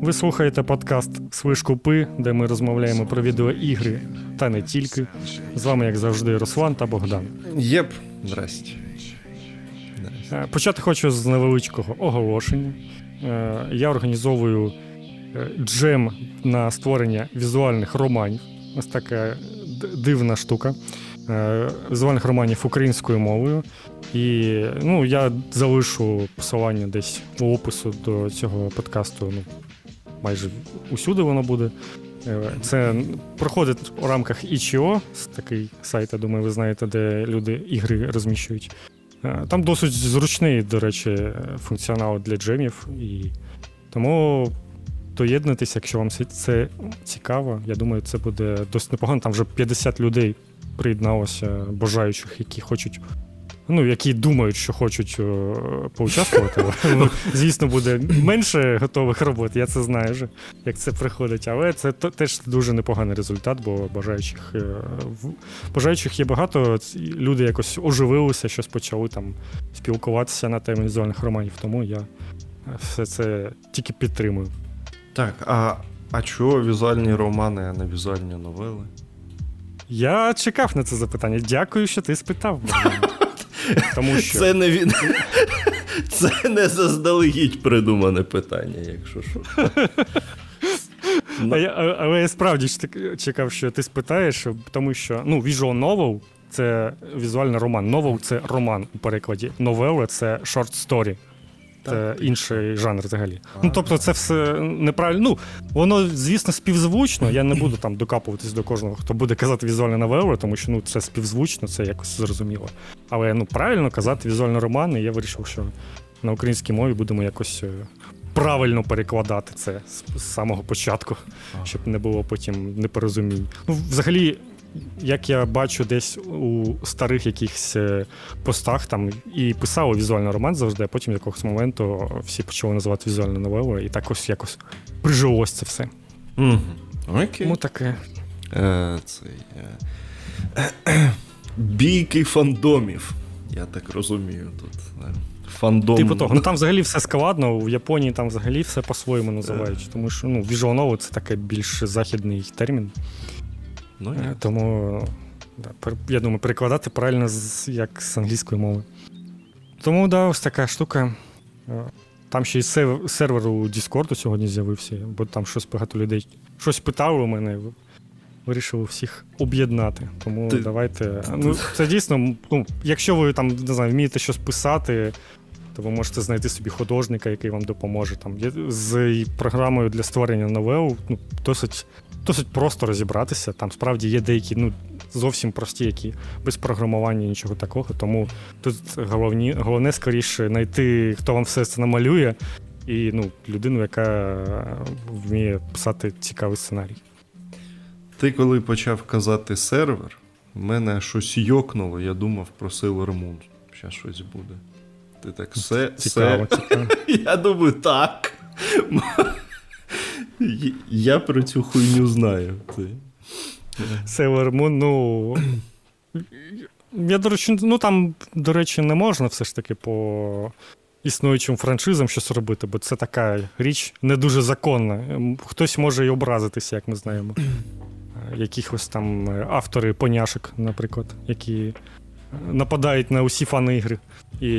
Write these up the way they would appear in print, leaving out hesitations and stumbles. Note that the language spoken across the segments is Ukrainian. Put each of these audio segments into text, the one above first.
Ви слухаєте подкаст «Свишкупи», де ми розмовляємо про відеоігри, та не тільки. З вами, як завжди, Руслан та Богдан. Єп, здрасті. Почати хочу з невеличкого оголошення. Я організовую джем на створення візуальних романів. Ось така дивна штука. Візуальних романів українською мовою. І я залишу посилання десь в опису до цього подкасту. Майже усюди воно буде. Це проходить у рамках itch.io, такий сайт, я думаю, ви знаєте, де люди ігри розміщують. Там досить зручний, до речі, функціонал для джемів. І тому доєднатися, якщо вам це цікаво, я думаю, це буде досить непогано. Там вже 50 людей приєдналося, бажаючих, які хочуть, які думають, що хочуть поучаствувати. Звісно, буде менше готових робот, я це знаю вже, як це приходить. Але це теж дуже непоганий результат, бо бажаючих є багато. Люди якось оживилися, щось почали там спілкуватися на темі візуальних романів. Тому я все це тільки підтримую. Так, а чого візуальні романи, а не візуальні новели? Я чекав на це запитання. Дякую, що ти спитав. Тому що... Це не заздалегідь придумане питання, якщо що. Але я справді чекав, що ти спитаєш, тому що, visual novel — це візуальний роман. Novel — це роман у перекладі. Новела — це short story. Це інший жанр взагалі. Тобто це все неправильно. Воно, звісно, співзвучно. Я не буду там докапуватись до кожного, хто буде казати візуальна новела, тому що це співзвучно, це якось зрозуміло. Але правильно казати візуальний роман, і я вирішив, що на українській мові будемо якось правильно перекладати це з самого початку, щоб не було потім непорозумінь. Взагалі, як я бачу десь у старих якихось постах, там і писали візуальний роман завжди, а потім в якогось моменту всі почали називати візуальну новелу, і так ось якось прижилось це все. Окей. Тому таке. Бійки фандомів, я так розумію тут. Фандом. Типу того. Там взагалі все складно, в Японії там взагалі все по-своєму називають, тому що visual novel — це такий більш західний термін. Тому, я думаю, перекладати правильно, як з англійської мови. Тому, ось така штука. Там ще й сервер у Discord сьогодні з'явився, бо там щось багато людей щось питали у мене, вирішили всіх об'єднати. Тому давайте... це дійсно, якщо ви там, не знаю, вмієте щось писати, то ви можете знайти собі художника, який вам допоможе. Там з програмою для створення новел досить просто розібратися, там справді є деякі, зовсім прості, які без програмування нічого такого, тому тут головне скоріше знайти, хто вам все це намалює, і людину, яка вміє писати цікавий сценарій. Ти коли почав казати сервер, в мене щось йокнуло, я думав про Sailor Moon, зараз щось буде. Ти так, цікаво. Я думаю, так. Я про цю хуйню знаю. Sailor Moon, я, до речі, там, до речі, не можна все ж таки по існуючим франшизам щось робити, бо це така річ не дуже законна. Хтось може й образитися, як ми знаємо. Якихось там автори поняшок, наприклад, які нападають на усі фани ігри. І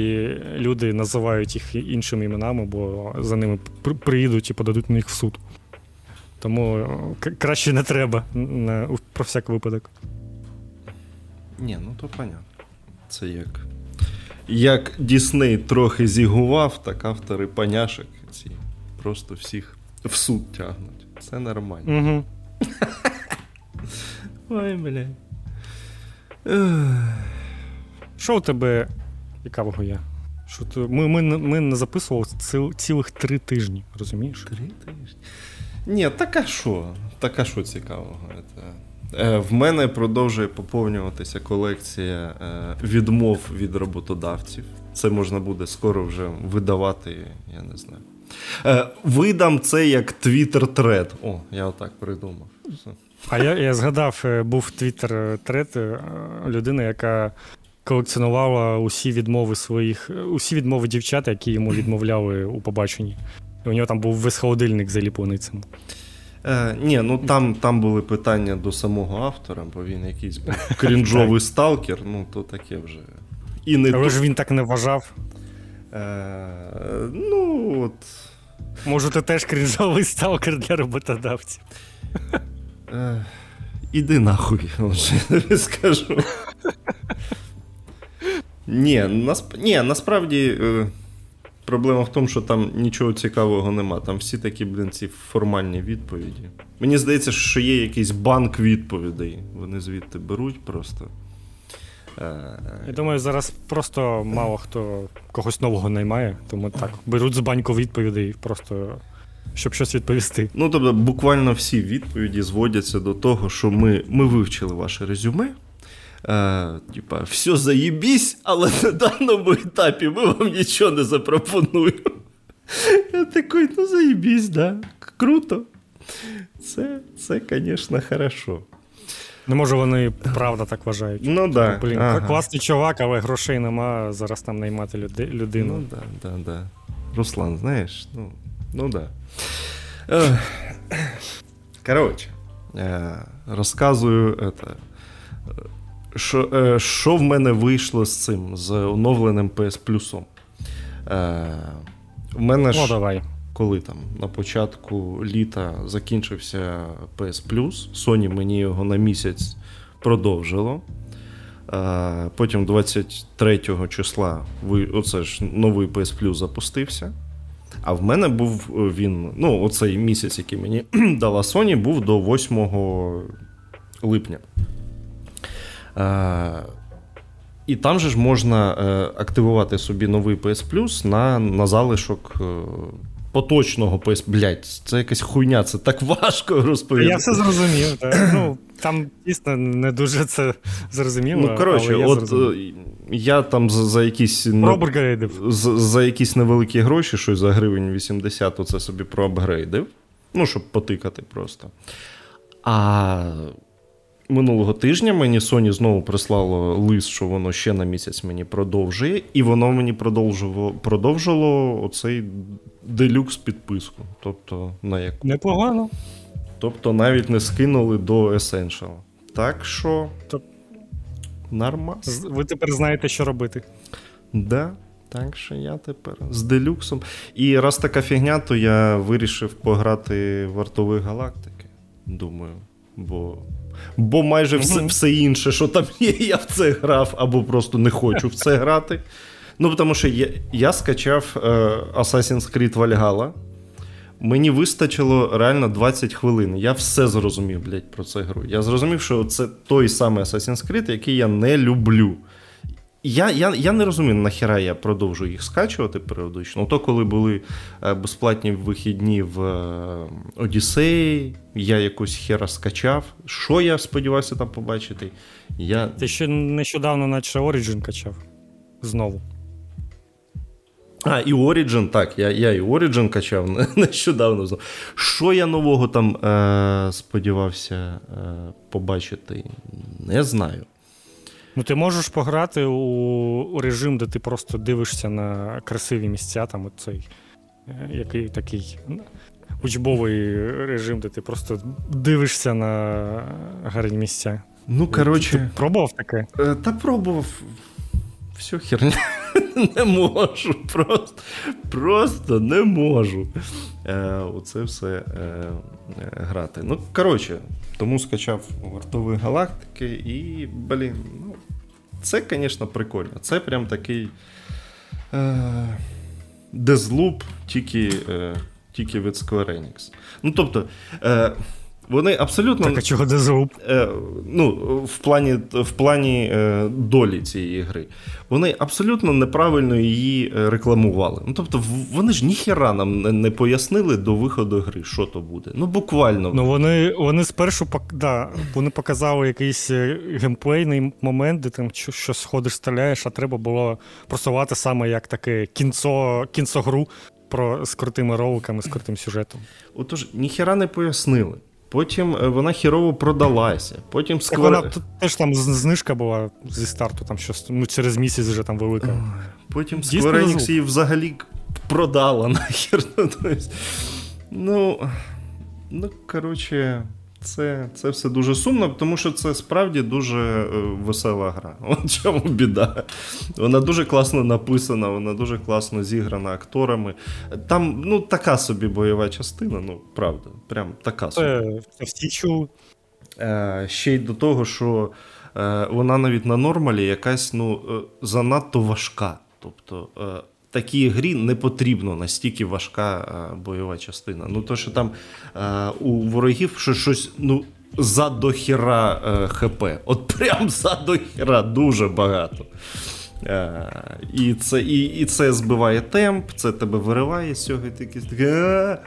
люди називають їх іншими іменами, бо за ними приїдуть і подадуть на них в суд. Тому краще не треба, про всяк випадок. Ні, то понятно. Це як Дісней трохи зігував, так автори поняшок ці просто всіх в суд тягнуть. Це нормально. Ой, бля. Що у тебе цікавого є? Ми не записували цілих 3 тижні, розумієш? 3 тижні? Ні, так а що цікавого? В мене продовжує поповнюватися колекція відмов від роботодавців. Це можна буде скоро вже видавати, я не знаю. Видам це як Twitter-тред. О, я отак придумав. А я згадав, був Twitter-тред людини, яка колекціонувала усі відмови дівчат, які йому відмовляли у побаченні. У нього там був весь холодильник заліплений цим. Ні, ну там були питання до самого автора, бо він якийсь був крінжовий сталкер, ну то таке вже. І не але ж він так не вважав. Ну от. Може, ти теж крінжовий сталкер для роботодавців. Іди нахуй, я скажу. Ні, насправді проблема в тому, що там нічого цікавого нема. Там всі такі, ці формальні відповіді. Мені здається, що є якийсь банк відповідей. Вони звідти беруть просто. Я думаю, зараз просто мало хто когось нового наймає. Тому так, беруть з банку відповідей просто, щоб щось відповісти. Ну, тобто, буквально всі відповіді зводяться до того, що ми вивчили ваше резюме. Типа, все заєбісь, але на даному етапі ми вам нічого не запропонуємо. Я такий, ну заєбісь, да, круто. Це, звісно, хорошо. Не може вони правда так вважають. Ну да. Блін, ага. Класний чувак, але грошей нема зараз там наймати людину. Ну да. Руслан, знаєш, ну да. Короче, розказую это. Що в мене вийшло з цим, з оновленим PS Plus? У мене давай. Коли там, на початку літа закінчився PS Plus, Sony мені його на місяць продовжило. Потім 23-го числа оце ж новий PS Plus запустився. А в мене був він, ну оцей місяць, який мені дала Sony, був до 8 липня. І там же ж можна активувати собі новий PS Plus на залишок поточного PS. Блядь, це якась хуйня, це так важко розповідати. Я все зрозумів, так. Ну, там дійсно не дуже це зрозуміло. Ну, коротше, я там за якісь невеликі гроші, щось за гривень 80, оце собі проапгрейдив. Ну, щоб потикати просто. А минулого тижня мені Sony знову прислало лист, що воно ще на місяць мені продовжує, і воно мені продовжило оцей делюкс підписку. Тобто, на яку? Непогано. Тобто, навіть не скинули до Essential. Так що, нормально. Ви тепер знаєте, що робити. Да. Так що я тепер з делюксом. І раз така фігня, то я вирішив пограти в Вартові Галактики. Думаю, бо майже все інше, що там є, я в це грав, або просто не хочу в це грати. Ну, тому що я скачав Assassin's Creed Valhalla. Мені вистачило реально 20 хвилин. Я все зрозумів, блядь, про цю гру. Я зрозумів, що це той самий Assassin's Creed, який я не люблю. Я не розумію, нахіра я продовжую їх скачувати періодично. То, коли були безплатні вихідні в Одіссеї, я якось хера скачав. Що я сподівався там побачити? Ти ще нещодавно наче Origin качав. Знову. І Origin, так. Я і Origin качав нещодавно знову. Що я нового там сподівався побачити? Не знаю. Ну, ти можеш пограти у режим, де ти просто дивишся на красиві місця, там оцей який такий учбовий режим, де ти просто дивишся на гарні місця. Ну, коротше. Ти пробував таке? Та пробував. Все херня. Не можу. Просто не можу. Оце все грати. Ну, коротше, тому скачав Вартові Галактики і, блін, ну, це, звісно, прикольно. Це прям такий Deathloop тільки від Square Enix. Ну, тобто, вони абсолютно... Так, а чого Deathloop? Ну, в плані долі цієї гри. Вони абсолютно неправильно її рекламували. Ну, тобто, вони ж ніхера нам не пояснили до виходу гри, що то буде. Ну, буквально. Ну, вони спершу вони показали якийсь геймплейний момент, де ти щось сходиш, стріляєш, а треба було просувати саме як таке кінцогру з крутими роликами, з крутим сюжетом. Отож, ніхера не пояснили. Потім вона хірово продалася. Потім вона теж там знижка була зі старту, там щось, ну, через місяць вже там велика. Потім Square Enix її взагалі продала нахер. Ну, то есть, ну, короче, це все дуже сумно, тому що це справді дуже весела гра. От чому біда. Вона дуже класно написана, вона дуже класно зіграна акторами. Там, ну, така собі бойова частина, ну, правда, прям така собі. Втічу. Ще й до того, що вона навіть на нормалі якась, ну, занадто важка. Тобто, такій грі не потрібно настільки важка бойова частина. Ну, то, що там у ворогів щось, ну, за дохіра ХП. От прям за дохіра дуже багато. І це збиває темп, це тебе вириває з цього, і ти таке...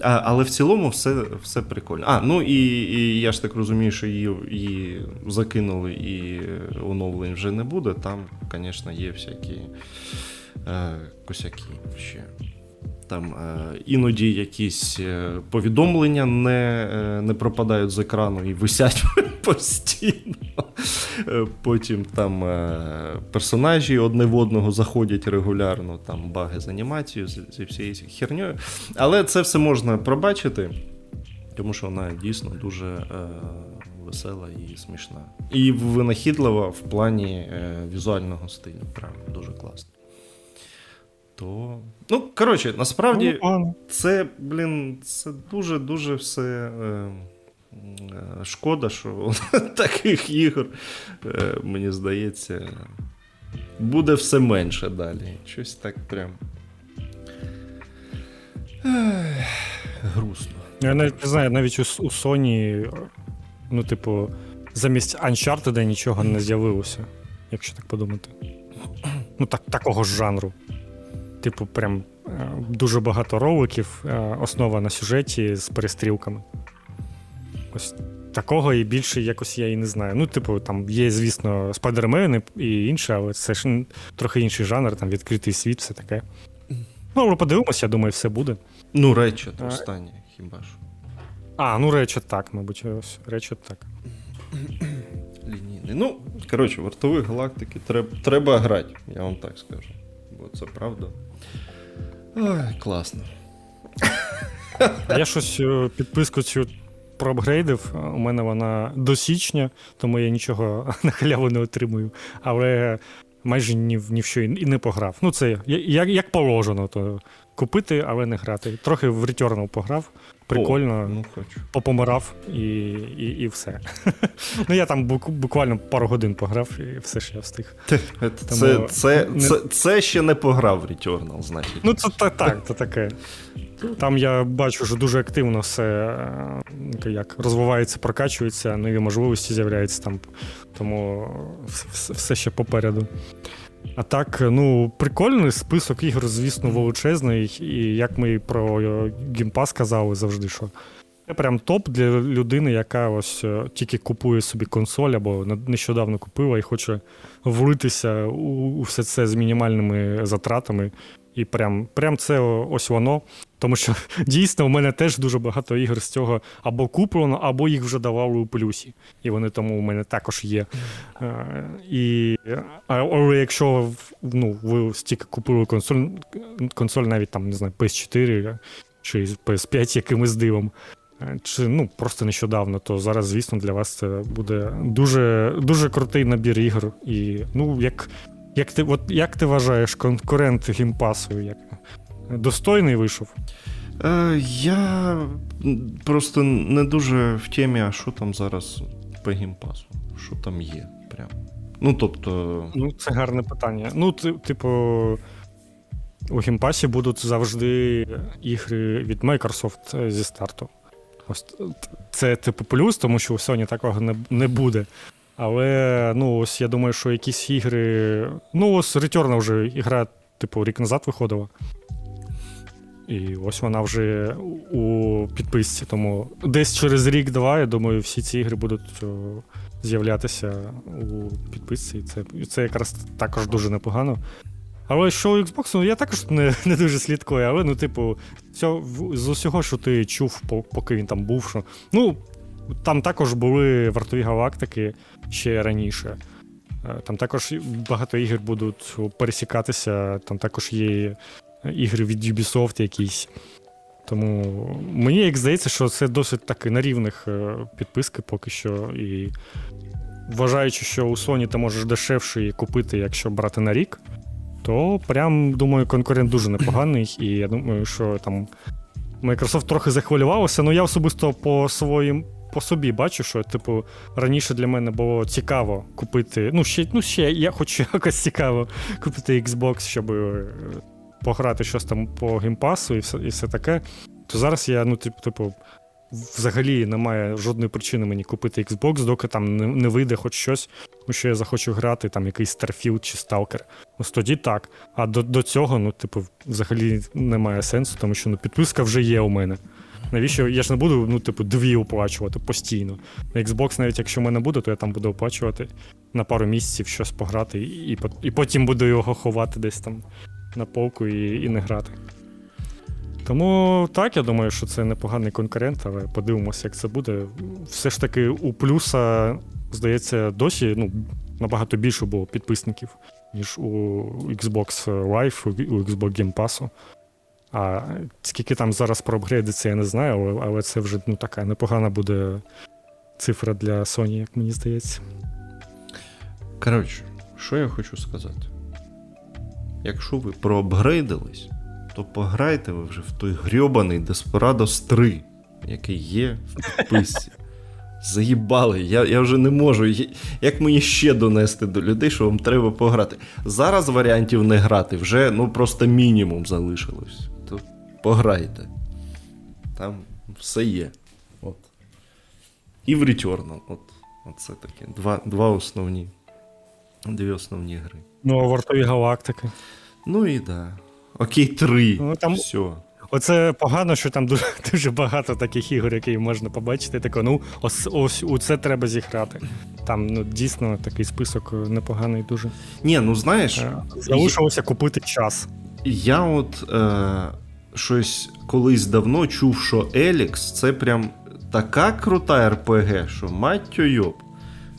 Але в цілому все прикольно. І я ж так розумію, що її закинули і оновлень вже не буде. Там, звісно, є всякі косяки ще. Там іноді якісь повідомлення не пропадають з екрану і висять постійно. Потім там персонажі одне в одного заходять регулярно, там баги з анімацією, зі всією херньою. Але це все можна пробачити, тому що вона дійсно дуже весела і смішна. І винахідлива в плані візуального стилю. Прям дуже класно. То... Ну, коротше, насправді це, блін, це дуже-дуже все шкода, що таких ігор, мені здається, буде все менше далі. Щось так прям грустно. Я навіть не знаю, навіть у Sony, ну, типу, замість Uncharted нічого не з'явилося, якщо так подумати. Ну, такого ж жанру. Типу, прям дуже багато роликів, основа на сюжеті з перестрілками. Ось такого і більше якось я і не знаю. Ну, типу, там є, звісно, Спайдермен і інше, але це ж трохи інший жанр, там відкритий світ, все таке. Ну, але подивимося, я думаю, все буде. Ну, Речет останнє, хіба ж. Ну Речет так, мабуть, ось Речет так. Лінійний. Ну, коротше, вартові галактики треба грати, я вам так скажу. Бо це правда. Ой, класно. Я щось підписку цю проапгрейдив. У мене вона до січня, тому я нічого на халяву не отримую. Але майже ні в що і не пограв. Ну це як положено, то купити, але не грати. Трохи в Returnal пограв. Прикольно. О, ну, хочу. Попомирав і все. Ну, я там буквально пару годин пограв, і все ж я встиг. Це ще не пограв Returnal, значить. Ну, це так, це таке. Там я бачу, що дуже активно все як розвивається, прокачується, нові можливості з'являються там. Тому все ще попереду. А так, ну, прикольний список ігор, звісно, величезний, і як ми про Game Pass казали завжди, що це прям топ для людини, яка ось тільки купує собі консоль або нещодавно купила і хоче влитися у все це з мінімальними затратами. І прям це ось воно. Тому що дійсно у мене теж дуже багато ігор з цього або куплено, або їх вже давали у плюсі. І вони тому у мене також є. Але якщо, ну, ви стільки купили консоль навіть там, не знаю, PS4 чи PS5 якимось дивом, чи, ну, просто нещодавно, то зараз, звісно, для вас це буде дуже, дуже крутий набір ігор. І, ну, як ти вважаєш, конкурент геймпасу, як достойний вийшов? Я просто не дуже в темі, а що там зараз по геймпасу, що там є прям. Ну, тобто... Ну, це гарне питання. Ну, типу, у геймпасі будуть завжди ігри від Microsoft зі старту. Ось це, типу, плюс, тому що у Sony такого не буде. Але, ну, ось я думаю, що якісь ігри... Ну, ось Returnal вже ігра, типу, рік назад виходила. І ось вона вже у підписці. Тому десь через рік-два, я думаю, всі ці ігри будуть з'являтися у підписці. Це якраз також дуже непогано. Але що у Xbox, ну, я також не дуже слідкую. Але, ну, типу, з усього, що ти чув, поки він там був, що... Ну, там також були вартові галактики ще раніше. Там також багато ігор будуть пересікатися. Там також є ігри від Ubisoft якісь. Тому мені, як здається, що це досить таки на рівних підписки поки що. І вважаючи, що у Sony ти можеш дешевше її купити, якщо брати на рік, то прям, думаю, конкурент дуже непоганий. І я думаю, що там Microsoft трохи захвилювався, але я особисто по собі бачу, що, типу, раніше для мене було цікаво купити, ну ще я хочу якось цікаво купити Xbox, щоб пограти щось там по геймпасу і все таке, то зараз я, ну, типу, взагалі немає жодної причини мені купити Xbox, доки там не вийде хоч щось, у що я захочу грати, там якийсь Starfield чи Stalker. Ось тоді так. А до цього, ну, типу, взагалі немає сенсу, тому що, ну, підписка вже є у мене. Навіщо? Я ж не буду, ну, типу, дві оплачувати постійно. Xbox, навіть якщо в мене буде, то я там буду оплачувати на пару місяців щось пограти і потім буду його ховати десь там на полку і не грати. Тому так, я думаю, що це непоганий конкурент, але подивимося, як це буде. Все ж таки у плюса, здається, досі, ну, набагато більше було підписників, ніж у Xbox Live, у Xbox Game Pass. А скільки там зараз проапгрейдиться, я не знаю, але це вже, ну, така непогана буде цифра для Sony, як мені здається. Коротше, що я хочу сказати. Якщо ви проапгрейдились, то пограйте ви вже в той грьобаний Desperados 3, який є в підписці. Заїбали, я вже не можу. Як мені ще донести до людей, що вам треба пограти? Зараз варіантів не грати, вже, ну, просто мінімум залишилось. То пограйте. Там все є. От. І в Returnal. От це таке. Дві основні гри. Ну, а Вартові Галактики. Ну і да. Окей, 3. Ну, там... Все. Оце погано, що там дуже багато таких ігор, які можна побачити. Тако, ну, ось у це треба зіграти. Там, ну, дійсно такий список непоганий дуже. Ні, ну, знаєш... Залишилося купити час. Я от щось колись давно чув, що Elex — це прям така крута РПГ, що мать йоб.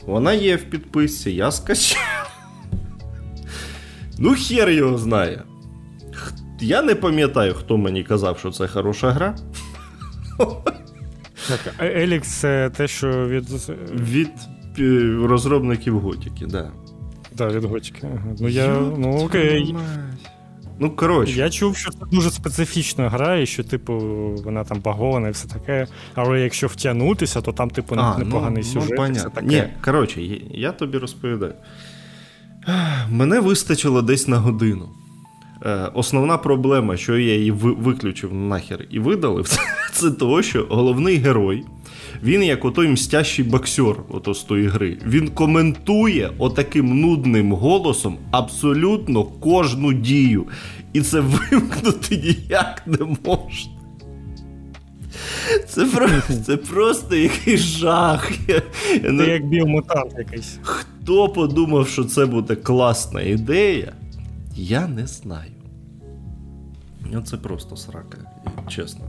Вона є в підписці, я скачав. Ну, хер його знає. Я не пам'ятаю, хто мені казав, що це хороша гра. Так, Elex — це те, що від розробників Готики, да. Да, від Готики. Ага. Ну, окей. Ну, коротше. Я чув, що це дуже специфічна гра, і що, типу, вона там багована і все таке. Але якщо втягнутися, то там, типу, непоганий сюжет. Ну, все таке. Ні, коротше, я тобі розповідаю. Мене вистачило десь на годину. Основна проблема, що я її виключив нахер і видалив, це того, що головний герой, він як отой мстящий боксер ото з тої гри, він коментує отаким нудним голосом абсолютно кожну дію. І це вимкнути ніяк не можна. Це просто якийсь жах. Це як біомутант якийсь. Хто подумав, що це буде класна ідея? Я не знаю. Це просто срака, чесно.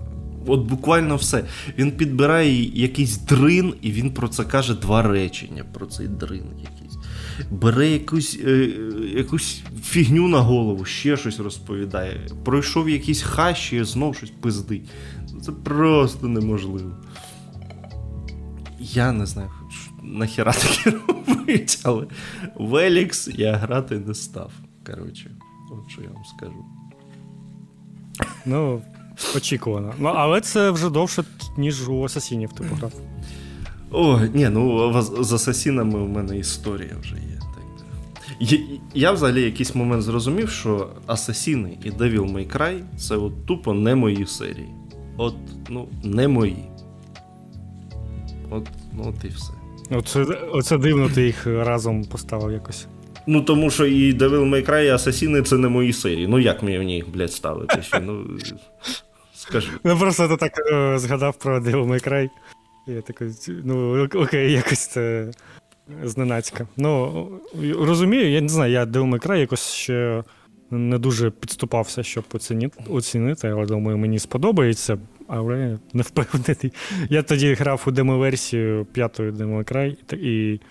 От буквально все. Він підбирає якийсь дрин, і він про це каже два речення. Про цей дрин якийсь. Бере якусь фігню на голову, ще щось розповідає. Пройшов якісь хащі і знов щось пиздить. Це просто неможливо. Я не знаю, нахіра таке робить, але в Elex я грати не став. Коротше, от що я вам скажу. Ну, очікувано. Ну, але це вже довше, ніж у Асасінів ти пограв. О, ні, ну, з Асасінами у мене історія вже є. Я взагалі якийсь момент зрозумів, що Асасіни і Devil May Cry — це от тупо не мої серії. От, ну, не мої. От, ну, от і все. Оце дивно ти їх разом поставив якось. Ну, тому що і Devil May Cry, і Асасіни — це не мої серії. Ну, як мені в них, блядь, ставитися? Ну, скажи. Ну, просто ти так згадав про Devil May Cry. Я такий, ну, окей, якось це зненацька. Ну, розумію, я не знаю, я Devil May Cry якось ще не дуже підступався, щоб оцінити, але, думаю, мені сподобається, але не впевнений. Я тоді грав у демо-версію 5-ї Devil May Cry, і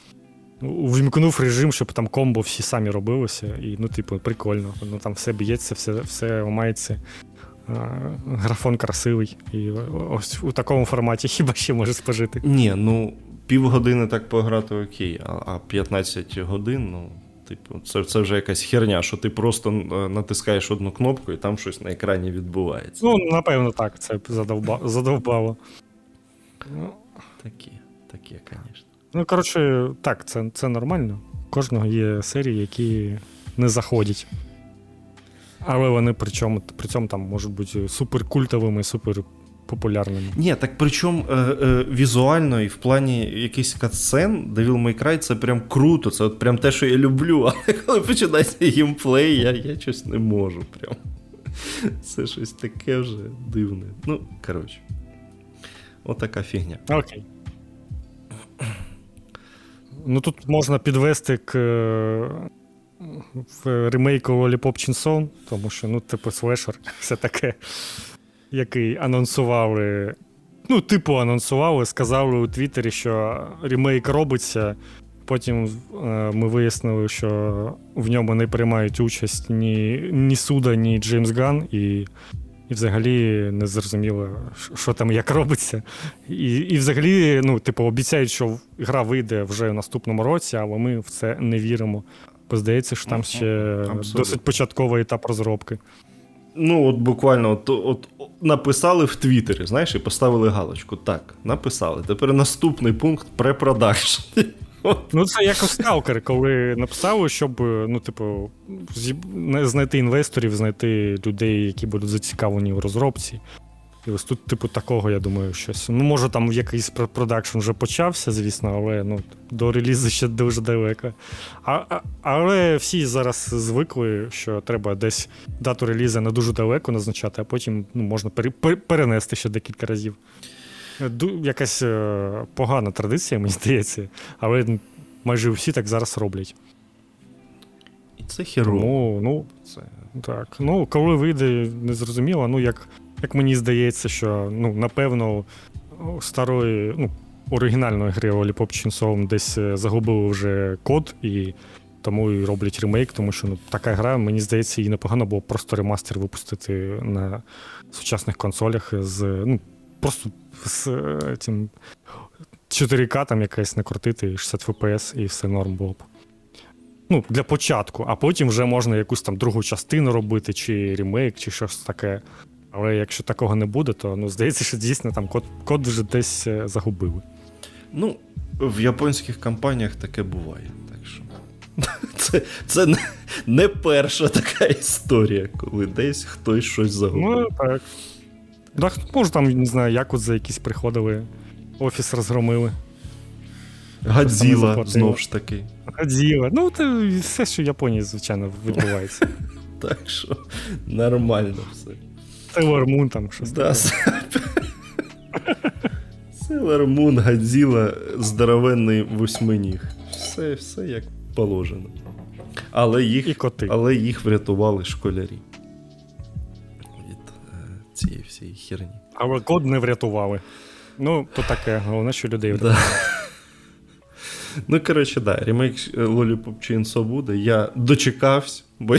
увімкнув режим, щоб там комбо всі самі робилося. І, ну, типу, прикольно. Ну, там все б'ється, все ламається. Графон красивий. І ось у такому форматі хіба ще може спожити? Ні, ну, півгодини так пограти окей, а 15 годин, ну... Типу, це вже якась херня, що ти просто натискаєш одну кнопку і там щось на екрані відбувається. Ну, напевно, так, це задовбало. Ну, такі, звісно. Ну, коротше, так, це нормально. У кожного є серії, які не заходять. Але вони при цьому там можуть бути суперкультовими, суперпопулярними. Ні, так причому візуально і в плані якихось катсцен Devil May Cry це прям круто, це от прям те, що я люблю. Але коли починається геймплей, я щось не можу прям. Це щось таке вже дивне. Ну, коротше. Отака фігня. Окей. Ну, тут можна підвести в ремейку Lollipop Chainsaw, тому що, ну, типу, слешер, все таке, який анонсували, ну, типу, сказали у Твіттері, що ремейк робиться, потім ми вияснили, що в ньому не приймають участь ні Суда, ні Джеймс Ган, і взагалі не зрозуміло, що там як робиться. І взагалі, ну, типу, обіцяють, що гра вийде вже в наступному році, але ми в це не віримо. Бо здається, що там ще досить початковий етап розробки. Ну, от буквально от написали в Твіттері, знаєш, і поставили галочку. Так, написали. Тепер наступний пункт – препродакшн. Ну, це як у Сталкер, коли написали, щоб, ну, типу, знайти інвесторів, знайти людей, які будуть зацікавлені в розробці. І ось тут, типу, такого, я думаю, щось. Ну, може, там якийсь продакшн вже почався, звісно, але, ну, до релізу ще дуже далеко. Але всі зараз звикли, що треба десь дату релізу не дуже далеко назначати, а потім, ну, можна перенести ще декілька разів. Якась погана традиція, мені здається, але майже всі так зараз роблять. І це херово. Ну, це... Так. Ну, коли вийде, незрозуміло, ну, як мені здається, що, ну, напевно, старої, ну, оригінальної гри Lollipop Chainsaw десь загубили вже код, і тому і роблять ремейк, тому що, ну, така гра, мені здається, її непогано було просто ремастер випустити на сучасних консолях з, ну, просто з цим 4К там якесь накрутити, 60 FPS, і все норм було б. Ну, для початку, а потім вже можна якусь там другу частину робити, чи ремейк, чи щось таке. Але якщо такого не буде, то, ну, здається, що дійсно там код вже десь загубили. Ну, в японських компаніях таке буває. Так що це не перша така історія, коли десь хтось щось загубив. Ну, так. Так, може, там, не знаю, Якудза якісь приходили, офіс розгромили. Ґодзілла, знов ж таки. Ґодзілла. Ну, це все, що в Японії, звичайно, відбувається. Так що нормально все. Sailor Moon там щось. Да, Sailor Moon, Ґодзілла, здоровенний восьминіг. Все як положено. Але їх врятували школярі. Цієї всієї херні. Але код не врятували. Ну, то таке. Головне, що людей врятували. Ну, коротше, да. Ремейк Lollipop Chainsaw буде. Я дочекався, бо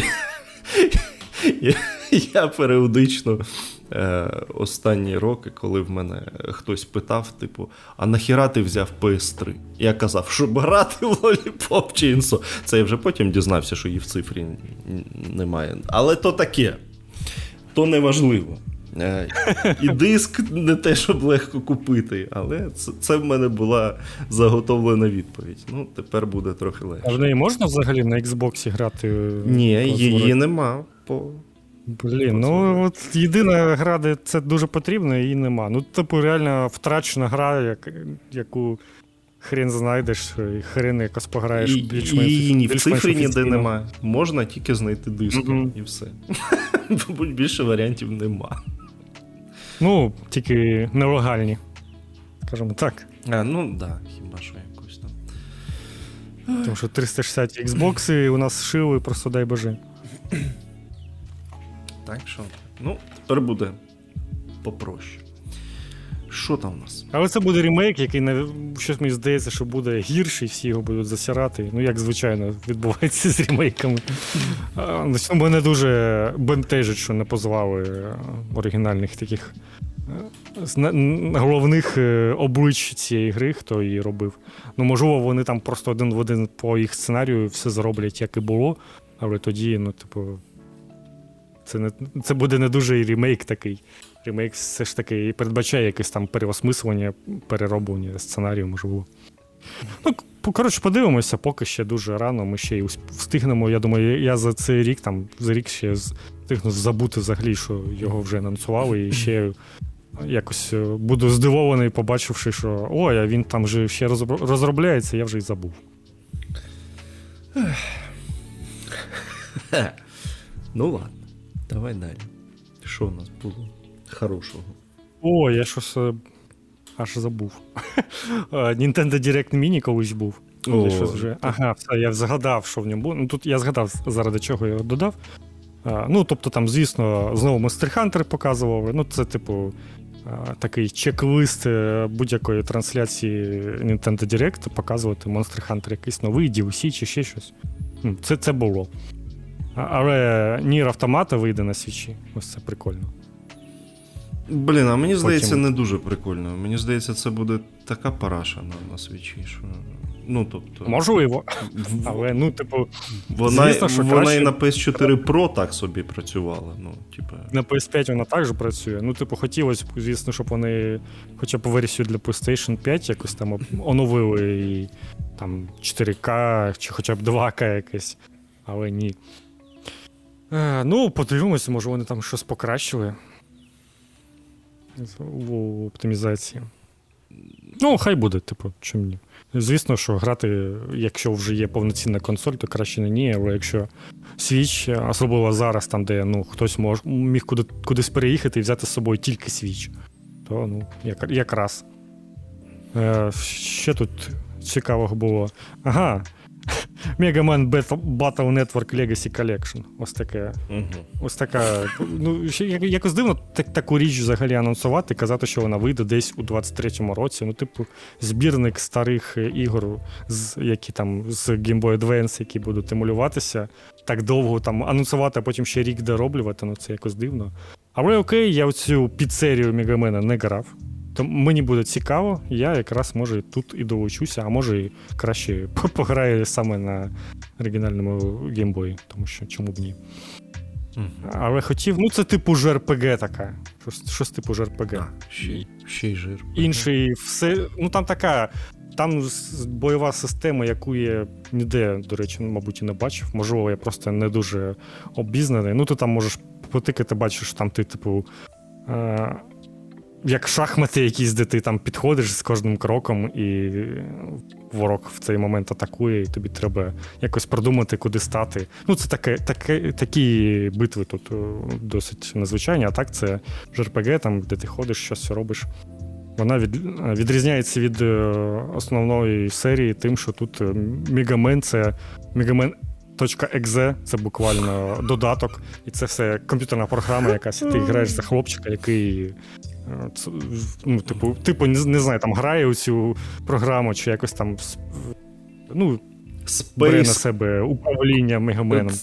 я періодично останні роки, коли в мене хтось питав, типу, а нахіра ти взяв PS3? Я казав, щоб грати в Lollipop Chainsaw. Це я вже потім дізнався, що її в цифрі немає. Але то таке. То неважливо. І диск не те, щоб легко купити, але це в мене була заготовлена відповідь. Ну, тепер буде трохи легше. А в неї можна взагалі на Xbox грати? Ні, її нема. Блін, ну от єдина гра, де це дуже потрібно, її нема. Ну, типу, реально втрачена гра, яку хрен знайдеш, і хрен якось пограєш більш-менш. І ні, в цифрі ніде немає. Можна тільки знайти диск, і все. Мабуть, більше варіантів нема. Ну, тільки нелегальні, скажімо так. Ну, да, хіба що якось там. Тому що 360 Xbox'и у нас шили, просто дай боже. Так що, ну, тепер буде попроще. що там у нас? Але це буде ремейк, який, щось мені здається, що буде гірший, всі його будуть засирати. Ну, як звичайно, відбувається з ремейками. Мене дуже бентежить, що не позвали оригінальних таких головних облич цієї гри, хто її робив. Ну, можливо, вони там просто один в один по їх сценарію все зроблять, як і було. Але тоді, це буде не дуже і ремейк такий. Ремейк все ж таки передбачає якесь там переосмислення, перероблення сценарію, можливо. Ну, коротше, подивимося, поки ще дуже рано, ми ще й встигнемо. Я думаю, я за цей рік, ще встигну забути взагалі, що його вже анонсували, і ще якось буду здивований, побачивши, що ой, а він там же ще розробляється, я вже й забув. Ну ладно, давай далі. Що у нас було хорошого? О, я щось аж забув. Nintendo Direct Mini колись був. О, щось вже... Ага, все, я згадав, що в ньому було. Ну, тут я згадав, заради чого я додав. Ну, тобто там, звісно, знову Monster Hunter показував. Ну, це, такий чек-лист будь-якої трансляції Nintendo Direct, показувати Monster Hunter якийсь новий, DLC чи ще щось. Це було. Але Нір Автомата вийде на свічі. Ось це прикольно. Блін, а мені здається, не дуже прикольно. Мені здається, це буде така параша на свічі, що... Ну, тобто... Можливо. Але, звісно, що вона краще... і на PS4 Pro так собі працювала. На PS5 вона також працює. Хотілося б, звісно, щоб вони хоча б версію для PlayStation 5 якось там оновили і там 4К чи хоча б 2К якесь. Але ні. Подивимося, може вони там щось покращили в оптимізації. Ну, хай буде, чим ні. Звісно, що грати, якщо вже є повноцінна консоль, то краще не ні, але якщо Switch, особливо зараз, там, де хтось міг кудись переїхати і взяти з собою тільки Switch, то якраз. Ще тут цікавого було. Ага. Mega Man Battle Network Legacy Collection. Ось таке. Ось така, якось дивно таку річ взагалі анонсувати, казати, що вона вийде десь у 23-му році. Збірник старих ігор, які там з Game Boy Advance, які будуть емулюватися, так довго там анонсувати, а потім ще рік дороблювати, це якось дивно. Але окей, я оцю піцерію Mega Man не грав. То мені буде цікаво, я якраз, може, тут і долучуся, а може, і краще пограю саме на оригінальному геймбої, тому що чому б ні. Але хотів, це JRPG така, щось типу JRPG. Ще й JRPG. Інший, все, там така, там бойова система, яку я ніде, до речі, мабуть, і не бачив, можливо, я просто не дуже обізнаний, ти там можеш потикати, бачиш, там ти, як шахмати якісь, де ти там підходиш з кожним кроком, і ворог в цей момент атакує, і тобі треба якось продумати, куди стати. Це такі битви тут досить незвичайні, а так це JRPG, там, де ти ходиш, щось робиш. Вона відрізняється від основної серії тим, що тут Мегамен — це Мегамен .exe, це буквально додаток, і це все комп'ютерна програма якась, і ти граєш за хлопчика, який не знаю, там грає у цю програму, чи якось там бере на себе управління Мегаменом.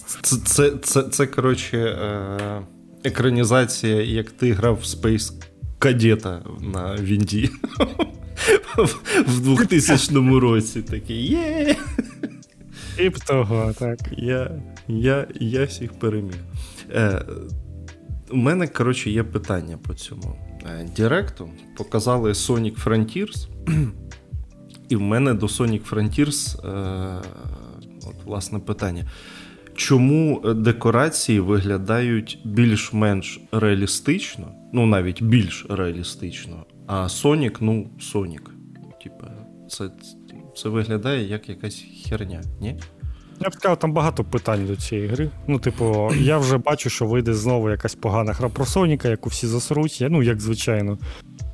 Це коротше, екранізація, як ти грав в Space Кадета на Вінді в 2000 році. Такий, є! Тип того, так. Я всіх переміг. У мене, коротше, є питання по цьому директу. Показали Sonic Frontiers, і в мене до Sonic Frontiers власне питання. Чому декорації виглядають більш-менш реалістично, навіть більш реалістично, а Sonic, Sonic. Це виглядає як якась херня, ні? Я б сказав, там багато питань до цієї гри. Я вже бачу, що вийде знову якась погана гра про Соніка, яку всі засруть, як звичайно.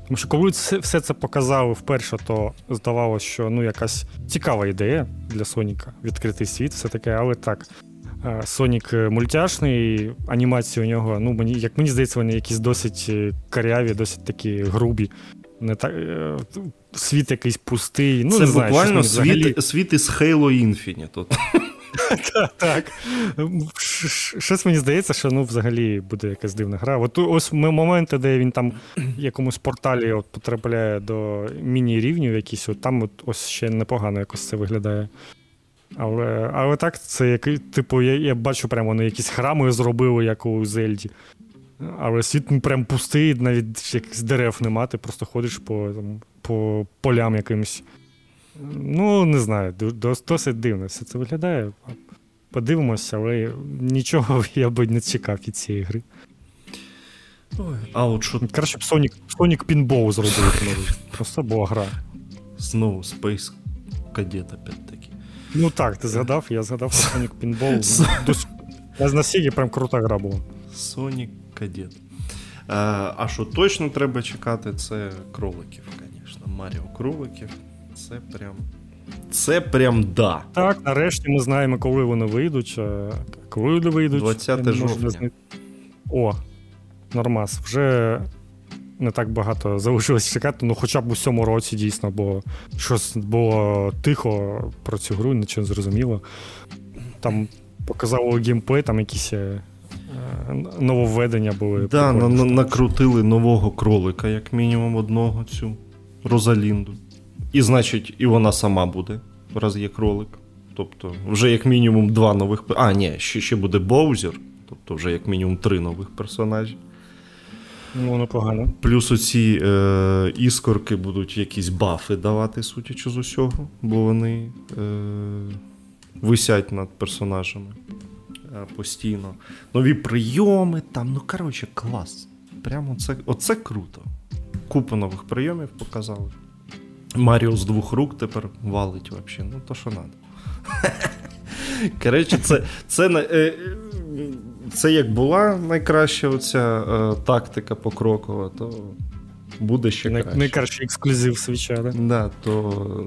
Тому що коли все це показали вперше, то здавалося, що якась цікава ідея для Соніка. Відкритий світ, все таке, але так. Сонік мультяшний, анімації у нього, як мені здається, вони якісь досить коряві, досить такі грубі. не так, світ якийсь пустий. Ну, це не знаю, буквально світ із Halo Infinite. Так. Щось мені здається, що взагалі буде якась дивна гра. Ось моменти, де він там в якомусь порталі потрапляє до міні-рівнів якісь, там ось ще непогано якось це виглядає. Але так, це типу, я бачу, прямо вони якісь храми зробили, як у Зельді. Але світ прям пустий, навіть якихось дерев нема, ти просто ходиш по полям якимось. Ну, не знаю, досить дивно все це виглядає. Подивимося, але нічого я би не чекав від цієї гри. Краще б Sonic Pinball зробив. Просто була гра. Знову Space Cadet опять-таки. Ну так, ти згадав, я згадав про Sonic Pinball. Я настільки прям крута гра була. Sonic Cadet. А що точно треба чекати, це кроликів, звісно. Маріо кроликів. Це прям да. Так, нарешті ми знаємо, коли вони вийдуть. Коли вийдуть? 20 жовтня. О, нормас. Вже не так багато залишилось чекати, ну хоча б у цьому році дійсно, бо щось було тихо про цю гру, нічого не зрозуміло. Там показали геймплей, там якісь нововведення були. Так, накрутили нового кролика, як мінімум одного, цю Розалінду. І, значить, і вона сама буде, раз є кролик. Тобто, вже як мінімум два нових... А, ні, ще буде Боузер. Тобто, вже як мінімум три нових персонажі. Ну, непогано. Плюс оці іскорки будуть якісь бафи давати, судячи з усього. Бо вони висять над персонажами постійно. Нові прийоми там. Ну, коротше, клас. Прямо це... Оце круто. Купу нових прийомів показали. Маріо з двох рук тепер валить взагалі. Ну, то що надо. Коротше, це як була найкраща оця тактика покрокова, то буде ще краще. Найкращий ексклюзив свіча, так? Да, то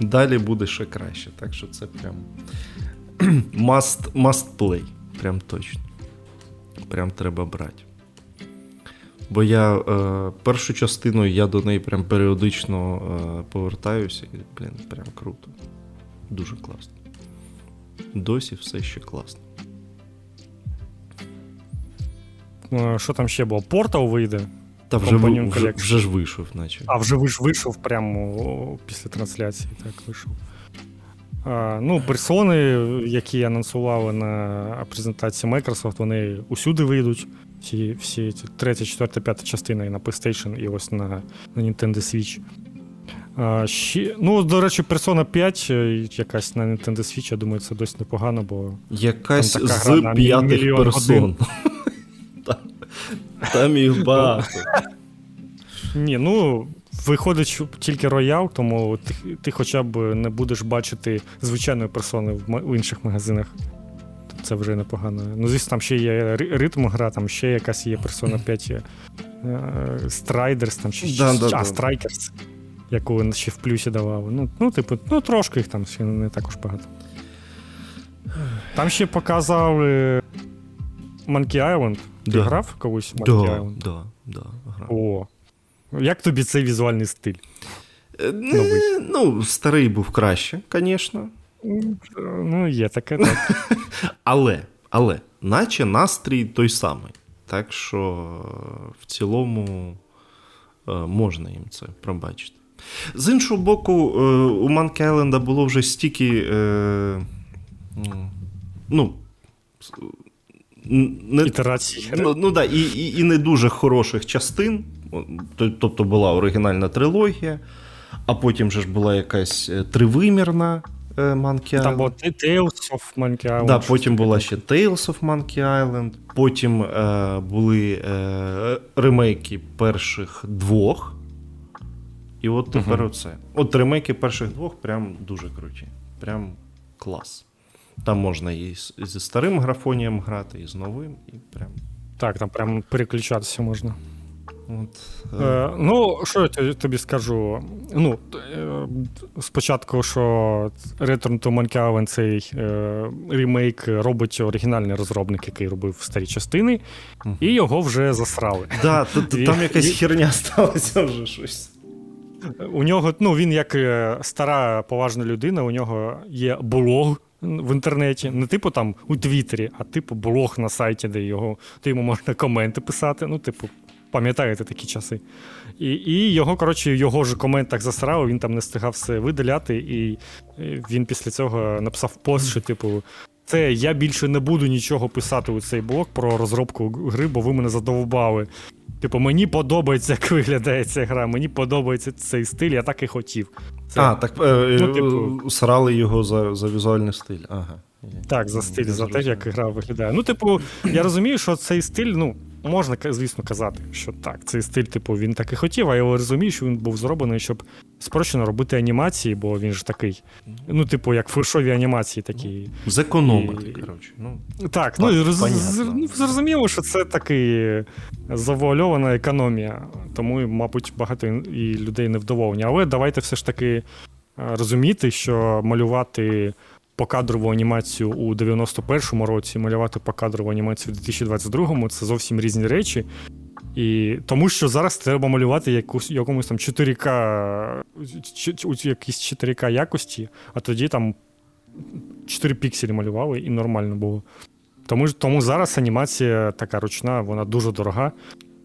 далі буде ще краще. Так що це прям must play. Прям точно. Прям треба брати. Бо я першу частину, я до неї прям періодично повертаюся і, прям круто. Дуже класно. Досі все ще класно. Що там ще було? Портал вийде? Та вже ж вийшов, наче. А вже вийшов прямо після трансляції, так, вийшов. Ну, персони, які анонсували на презентації Microsoft, вони усюди вийдуть. Всі 3, 4, 5 частини і на PlayStation, і ось на Nintendo Switch. До речі, Persona 5 якась на Nintendo Switch, я думаю, це досить непогано, бо... Якась з п'ятих персон. Там їх багато. Ні, виходить тільки роял, тому ти хоча б не будеш бачити звичайної персони в інших магазинах. Це вже непогано. Ну, звісно, там ще є ритм гра, там ще якась є Persona 5 Striders, там ще Strikers, яку ще в плюсі давали. Трошки їх там ще не також багато. Там ще показали Monkey Island. Ти грав колись Monkey Island? Да, грав. О. Як тобі цей візуальний стиль? Старий був краще, звісно. Ну, є таке, так. Але, наче настрій той самий. Так що, в цілому, можна їм це пробачити. З іншого боку, у Monkey Island було вже стільки, ітерацій. І не дуже хороших частин. Тобто, була оригінальна трилогія, а потім же ж була якась тривимірна Monkey Island. Там було Tales of Monkey Island. Да, потім була ще Tales of Monkey Island. Потім були ремейки перших двох. І от тепер оце. От ремейки перших двох прям дуже круті. Прям клас. Там можна і зі старим графонієм грати, і з новим. І прям... Так, там прям переключатися можна. Ну, що я тобі скажу? Ну, спочатку, що Return to Monkey Island, цей ремейк робить оригінальний розробник, який робив старі частини, і його вже засрали. Так, там якась херня сталася вже щось. У нього, ну, він як стара поважна людина, у нього є блог в інтернеті, не типу там у Твіттері, а типу блог на сайті, де його, де йому можна коменти писати, ну, типу, пам'ятаєте такі часи. І його, коротше, його ж комент так засрав, він там не встигав все видаляти, і він після цього написав пост, що, типу, це я більше не буду нічого писати у цей блог про розробку гри, бо ви мене задовбали. Типу, мені подобається, як виглядає ця гра, мені подобається цей стиль, я так і хотів. Це, так ну, типу, срали його за візуальний стиль. Ага. Так, за стиль, за те, як гра виглядає. Ну, типу, я розумію, що цей стиль, ну, можна, звісно, казати, що так, цей стиль, типу, він так і хотів, а я розумію, що він був зроблений, щоб спрощено робити анімації, бо він ж такий, ну, типу, як флешові анімації такі. Зекономити, коротше. Ну, так, ну, зрозуміло, що це таки завуальована економія, тому, мабуть, багато і людей невдоволені. Але давайте все ж таки розуміти, що малювати покадрову анімацію у 91-му році, малювати покадрову анімацію у 2022-му, це зовсім різні речі. І тому що зараз треба малювати якомусь там 4К, у якійсь 4К якості, а тоді там 4 пікселі малювали і нормально було. Тому зараз анімація така ручна, вона дуже дорога.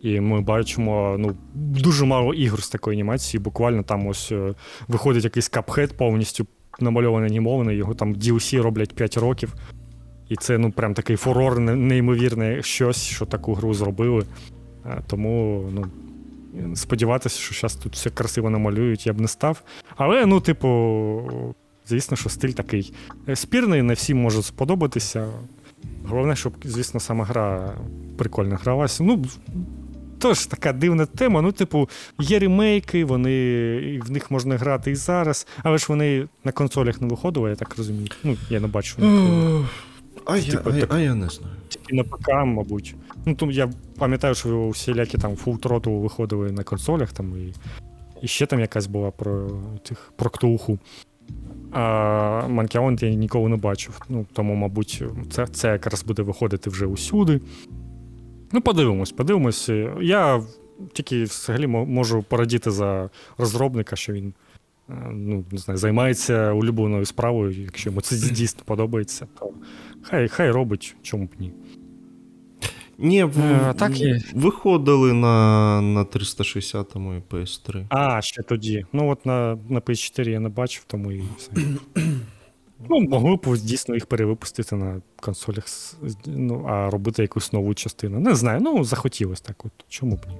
І ми бачимо, ну, дуже мало ігор з такої анімації, буквально там ось виходить якийсь Cuphead повністю намальований, анімований, його там DLC роблять 5 років. І це, ну, прям такий фурор, неймовірне щось, що таку гру зробили. Тому, ну, сподіватися, що зараз тут все красиво намалюють, я б не став. Але, ну, типу, звісно, що стиль такий спірний, не всім може сподобатися. Головне, щоб, звісно, сама гра прикольно гралася. Ну, тож така дивна тема. Ну, типу, є ремейки, в них можна грати і зараз, але ж вони на консолях не виходили, я так розумію. Ну, я не бачу. Я не знаю. Тільки на ПК, мабуть. Ну, то я пам'ятаю, що всілякі там Full Throttle виходили на консолях, там, і ще там якась була про Ктулху. А Monkey Island я ніколи не бачив. Ну, тому, мабуть, це якраз буде виходити вже усюди. Ну, подивимось. Я тільки взагалі можу порадіти за розробника, що він, ну, не знаю, займається улюбленою справою, якщо йому це дійсно подобається, то хай робить, чому б ні. Ні, виходили на 360-му і PS3. А, ще тоді. Ну, от на PS4 я не бачив, тому і все. Ну, могли б дійсно їх перевипустити на консолях, ну, а робити якусь нову частину. Не знаю, ну, захотілося так от. Чому б ні?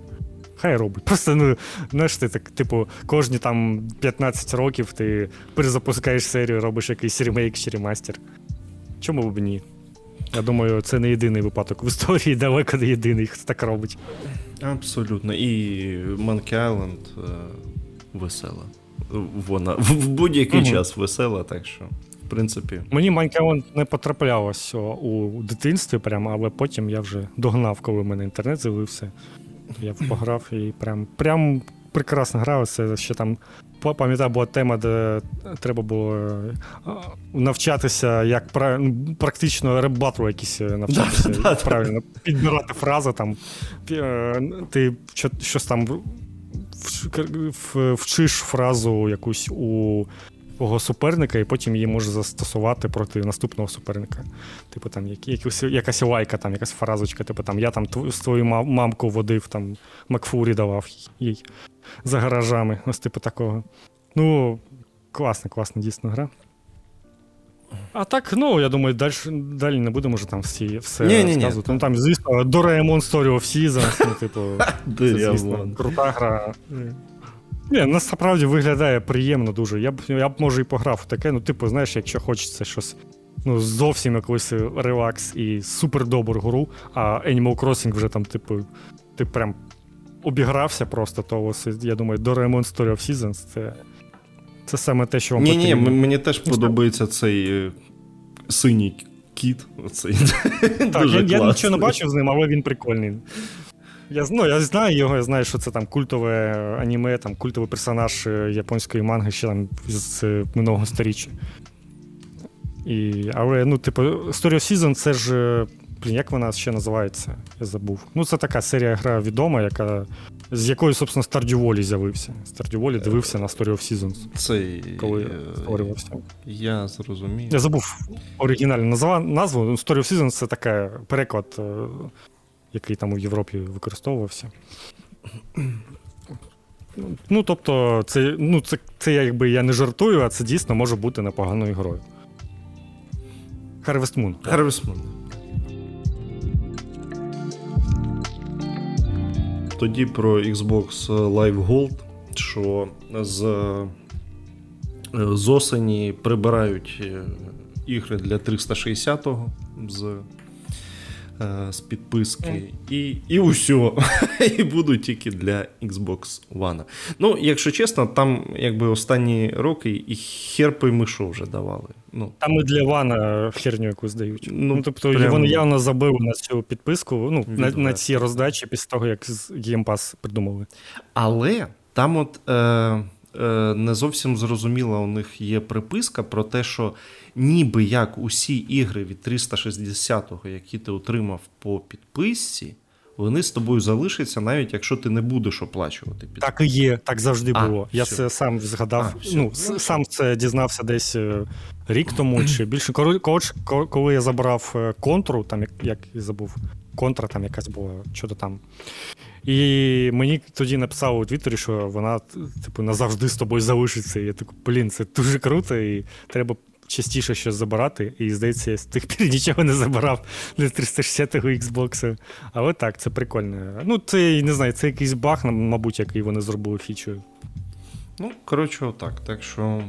Хай робить. Просто, ну, знаєш, ти так, типу, кожні там 15 років ти перезапускаєш серію, робиш якийсь ремейк чи ремастер. Чому б ні? Я думаю, це не єдиний випадок в історії, далеко не єдиний, хто так робить. Абсолютно. І Monkey Island весела. Вона в будь-який час весела, так що, в принципі. Мені Monkey Island не потраплялось у дитинстві прямо, але потім я вже догнав, коли в мене інтернет з'явився. Я пограв і прям прекрасно грав. Це ще там, пам'ятаю, була тема, де треба було навчатися, як практично реп-батлу якісь навчатися, правильно підбирати фрази, там, ти щось там вчиш фразу якусь у свого суперника, і потім її може застосувати проти наступного суперника. Типу там якась лайка, там, якась фразочка, типу там, я там твою мамку водив, там, Макфурі давав їй за гаражами, ось типу такого. Ну, класна дійсно гра. А так, ну, я думаю, далі не будемо вже там все розказувати. Ну, там, звісно, Doraemon Story of Seasons, ну, типу, це, звісно, крута гра. Ні, насправді виглядає приємно дуже. Я б, може, і пограв таке, ну, типу, знаєш, якщо хочеться щось, ну, зовсім якийсь релакс і супердобру гру, а Animal Crossing вже там, типу, ти прям обігрався просто, то ось, я думаю, Doraemon Story of Seasons це саме те, що вам потрібно. Ні, мені теж подобається цей синій кіт. Оцей. Так, я нічого не бачив з ним, але він прикольний. Я знаю його, я знаю, що це там культове аніме, там культовий персонаж японської манги ще там з минулого сторіччя. Але, ну, типу, Story of Seasons, це ж, блін, як вона ще називається? Я забув. Ну, це така серія гра відома, яка, з якою, собственно, Stardew Valley з'явився. Stardew Valley дивився на Story of Seasons. Це... коли створювався. Я зрозумів. Я забув оригінальну назву. Story of Seasons — це такий переклад, який там у Європі використовувався. Ну, тобто, це якби я не жартую, а це дійсно може бути непоганою грою. Harvest Moon. Harvest Moon. Тоді про Xbox Live Gold, що з осені прибирають ігри для 360-го з підписки. І усьо. І будуть тільки для Xbox One. Ну, якщо чесно, там якби останні роки і херпи ми що вже давали. Ну, там і для Вана херню якусь дають. Ну, тобто вони явно забили на цю підписку, ну, на ці роздачі після того, як Game Pass придумали. Але там от не зовсім зрозуміла у них є приписка про те, що ніби як усі ігри від 360-го, які ти отримав по підписці, вони з тобою залишаться, навіть якщо ти не будеш оплачувати підписку. Так і є, так завжди було. Я це сам згадав, сам це дізнався десь рік тому чи більше. Коротше, коли я забрав контру, там як і забув, контра там якась була, що-то там. І мені тоді написали у Твіттері, що вона, типу, назавжди з тобою залишиться. І я такий, блін, це дуже круто, і треба частіше щось забирати. І, здається, я з тих пір нічого не забирав для 360-го Xbox. Але так, це прикольно. Ну, це, не знаю, це якийсь баг, мабуть, який вони зробили фічою. Ну, коротше, отак. Так що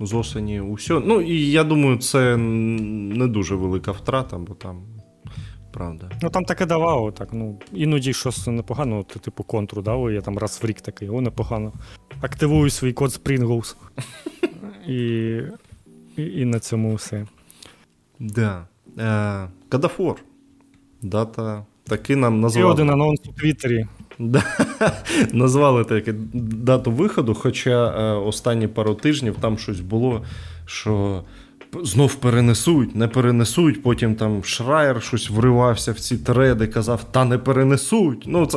з осені усьо. Ну, і я думаю, це не дуже велика втрата, бо там... Правда. Ну там таке давало, так, ну, іноді щось непогано, ти, типу, контру дав, я там раз в рік такий, о, непогано. Активую свій код Sprinkles. І на цьому все. Да. Кадафор. Дата. Таки нам назвали. І один анонс у Твіттері. Назвали таке дату виходу, хоча останні пару тижнів там щось було, що... Знов перенесуть, не перенесуть, потім там Шрайер щось вривався в ці треди, казав, та не перенесуть. Ну,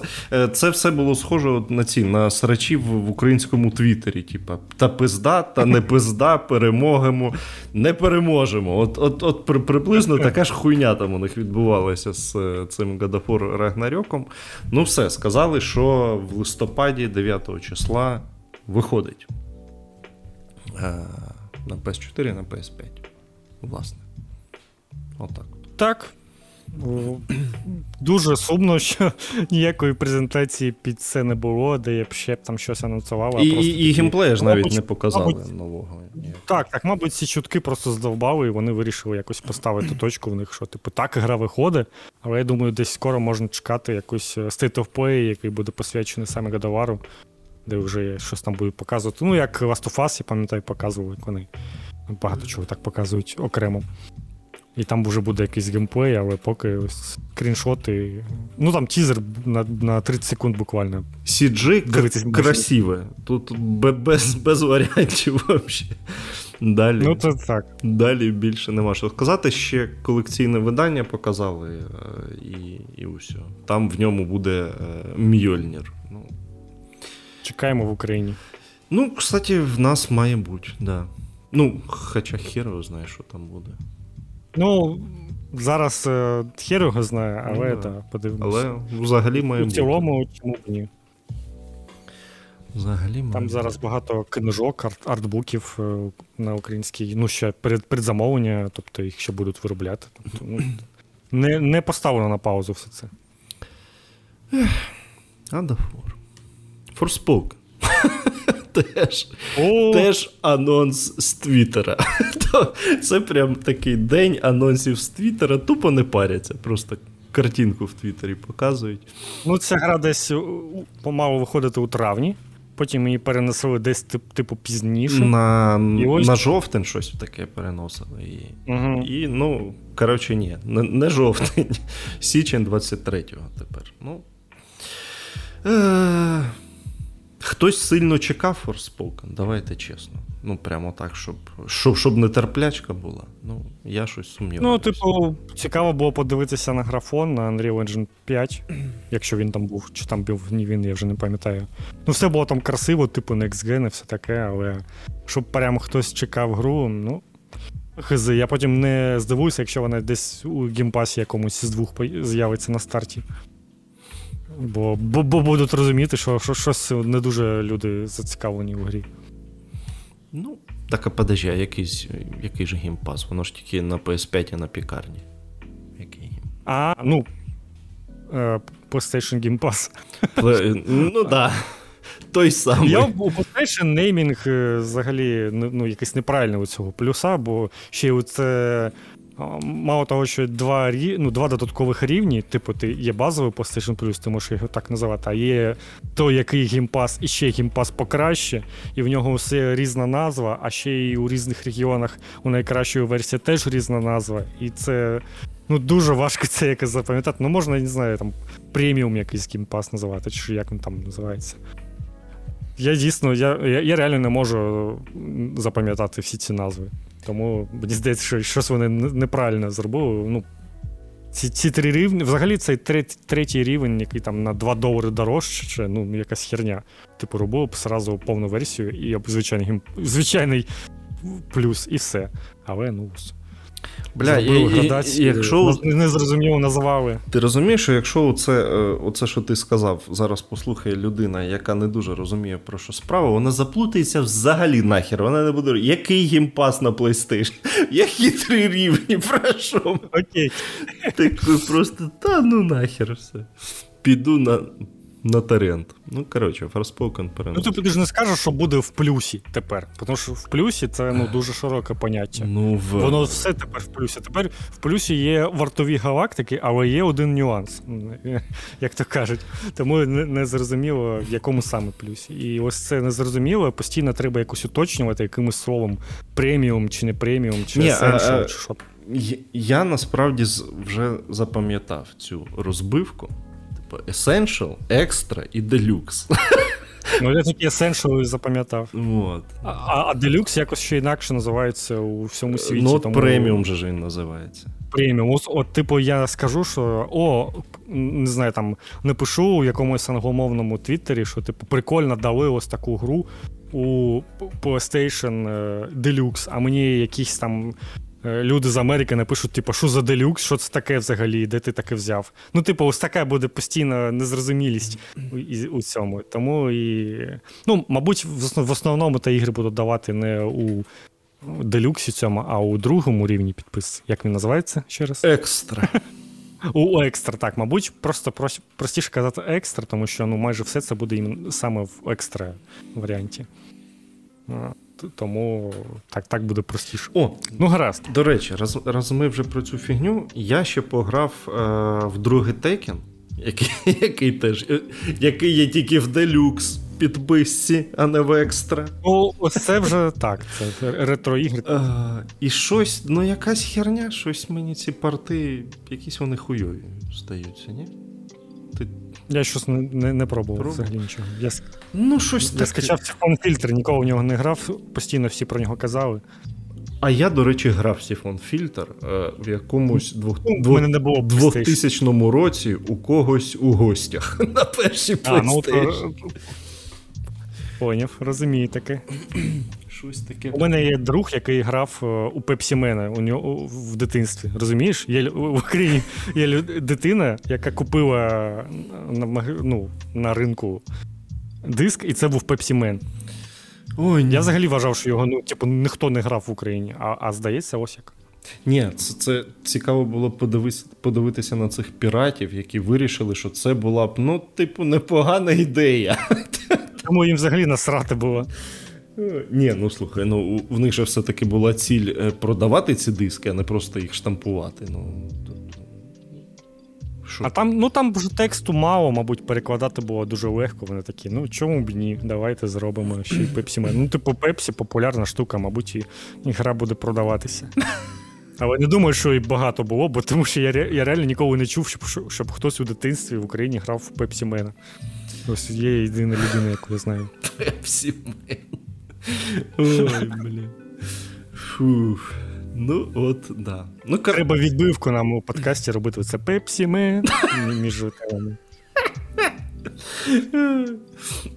це все було схоже на срачів в українському Твіттері, типа, та пизда, та не пизда, перемогемо, не переможемо. От приблизно така ж хуйня там у них відбувалася з цим God of War Ragnarok'ом. Ну все, сказали, що в листопаді 9 числа виходить. На PS4, на PS5. Власне. Отак. Так. Дуже сумно, що ніякої презентації під це не було, де я б ще там щось анонсував. І геймплея ж навіть не показали нового. Так, мабуть, ці чутки просто здовбали, і вони вирішили якось поставити точку в них, що, типу, так, гра виходить, але я думаю, десь скоро можна чекати якийсь State of Play, який буде посвячений саме God of War'у, де вже щось там будуть показувати. Ну, як Last of Us, я пам'ятаю, показували, вони багато чого так показують окремо. І там вже буде якийсь геймплей, але поки ось скріншоти. Ну, там тізер на 30 секунд буквально. CG красиве. Тут без варіантів взагалі. Далі. Ну, це так. Далі більше нема що сказати. Ще колекційне видання показали і усе. Там в ньому буде Мьольнір. Ну, чекаємо в Україні. Ну, кстати, в нас має бути, да. Ну, хоча хер його знає, що там буде. Ну, зараз хер його знає, але ну, да, подивимося. Але взагалі має бути. В цілому, чому б ні. Взагалі там зараз багато книжок, артбуків на українській, ну, ще передзамовлення, тобто їх ще будуть виробляти. Тобто, ну, не поставлено на паузу все це. Адафор. Forspoken. Теж анонс з Твіттера. Це прям такий день анонсів з Твіттера. Тупо не паряться. Просто картинку в Твіттері показують. Ну, ця гра десь помалу виходить у травні. потім її перенесли десь типу пізніше. На жовтень щось таке переносили. І, угу. І ну, коротше, ні, не жовтень, січень 23-го тепер. Ну, хтось сильно чекав Forspoken, давайте чесно. Ну, прямо так, щоб нетерплячка була. Ну, я щось сумніваюся. Ну, типу, цікаво було подивитися на графон, на Unreal Engine 5, якщо він там був, чи там був, ні він, я вже не пам'ятаю. Ну, все було там красиво, типу, Next Gen і все таке, але щоб прямо хтось чекав гру, ну, хз. Я потім не здивуюся, якщо вона десь у геймпасі якомусь з двох з'явиться на старті. Бо будуть розуміти, що щось не дуже люди зацікавлені у грі. Ну, так, а подожди, а який же геймпас? Воно ж тільки на PS5 і на пікарні. Який? А, ну, PlayStation Game Pass. Ну, да. Той самий. Я у PlayStation неймінг взагалі, ну, якийсь неправильний у цього плюса, бо ще й оце... Мало того, що два додаткових рівні, типу, ти є базовий PlayStation Plus, ти можеш його так називати, а є той, який геймпас, і ще геймпас покраще, і в нього все різна назва, а ще й у різних регіонах у найкращої версії теж різна назва, і це, ну, дуже важко це якось запам'ятати. Ну, можна, не знаю, там, преміум якийсь геймпас називати, чи як він там називається. Я дійсно, я реально не можу запам'ятати всі ці назви. Тому, мені здається, що щось вони неправильно зробили. Ну, ці три рівні, взагалі цей третій рівень, який там на $2 дорожче, чи, ну, якась херня. Типу, робив б сразу повну версію і звичайний плюс, і все. Але, ну, ось. Бля, і якщо... Незрозуміло назвали. Ти розумієш, що якщо оце, що ти сказав, зараз послухає людина, яка не дуже розуміє, про що справа, вона заплутається взагалі нахер. Вона не буде... Який геймпас на PlayStation? Які три рівні? Про що? Окей. Так просто, та ну нахер все. Піду на торрент. Ну, коротше, Forspoken переносить. Ну, ти ж не скажеш, що буде в плюсі тепер. Тому що в плюсі це, ну, дуже широке поняття. Ну, воно все тепер в плюсі. Тепер в плюсі є вартові галактики, але є один нюанс, як то кажуть. Тому не зрозуміло, в якому саме плюсі. І ось це незрозуміло, постійно треба якось уточнювати якимось словом преміум чи не преміум, чи есеншал, чи що. Я насправді вже запам'ятав цю розбивку. Essential, Extra і Deluxe. Ну, я тільки Essential запам'ятав. Вот. А Deluxe якось ще інакше називається у всьому світі. Ну, тому... Premium же він називається. Преміум. От, типу, я скажу, що, не знаю, там, напишу у якомусь англомовному твіттері, що, типу, прикольно дали ось таку гру у PlayStation Deluxe, а мені якісь там люди з Америки напишуть, типу, що за делюкс, що це таке взагалі, де ти таке взяв. Ну, типу, ось така буде постійна незрозумілість у цьому. Тому і... Ну, мабуть, в основному та ігри будуть давати не у делюксі цьому, а у другому рівні підписки. Як він називається ще раз? Екстра. У екстра, так, мабуть, просто простіше казати екстра, тому що, ну, майже все це буде саме в екстра варіанті. Тому так буде простіше. О, ну гаразд. До речі, раз ми вже про цю фігню, я ще пограв в другий Tekken, який є тільки в Deluxe підписці, а не в екстра. Ну, ось це вже так, це ретро-ігри. І щось, ну якась херня, щось мені ці парти, якісь вони хуйові здаються, ні? Я щось не пробував взагалі нічого. Ну, щось я скачав Сіфон Фільтр, ніколи в нього не грав, постійно всі про нього казали. А я, до речі, грав Сіфон Фільтр в якомусь 2000 році у когось у гостях на першій PlayStation. Поняв, розумію таке. У мене є друг, який грав у Пепсімена в дитинстві. Розумієш? В Україні є дитина, яка купила на ринку диск, і це був Пепсімен. Я взагалі вважав, що його ніхто не грав в Україні, а здається, ось як. Ні, це цікаво було подивитися на цих піратів, які вирішили, що це була б, ну, типу, непогана ідея. Тому їм взагалі насрати було. Ні, ну слухай, ну в них же все-таки була ціль продавати ці диски, а не просто їх штампувати. Ну, Шо? А там, ну там вже тексту мало, мабуть, перекладати було дуже легко. Вони такі, ну чому б ні, давайте зробимо ще й Пепсімен. Ну, типу, Пепсі популярна штука, мабуть, і гра буде продаватися. Але не думаю, що і багато було, бо тому що я реально ніколи не чув, щоб хтось у дитинстві в Україні грав в Пепсімена. Ось є єдина людина, яку я знаю. Пепсімен. Ой, блін. Фух. Ну, от, да. Ну, треба відбивку нам у подкасті робити. Це Пепсімен між руками.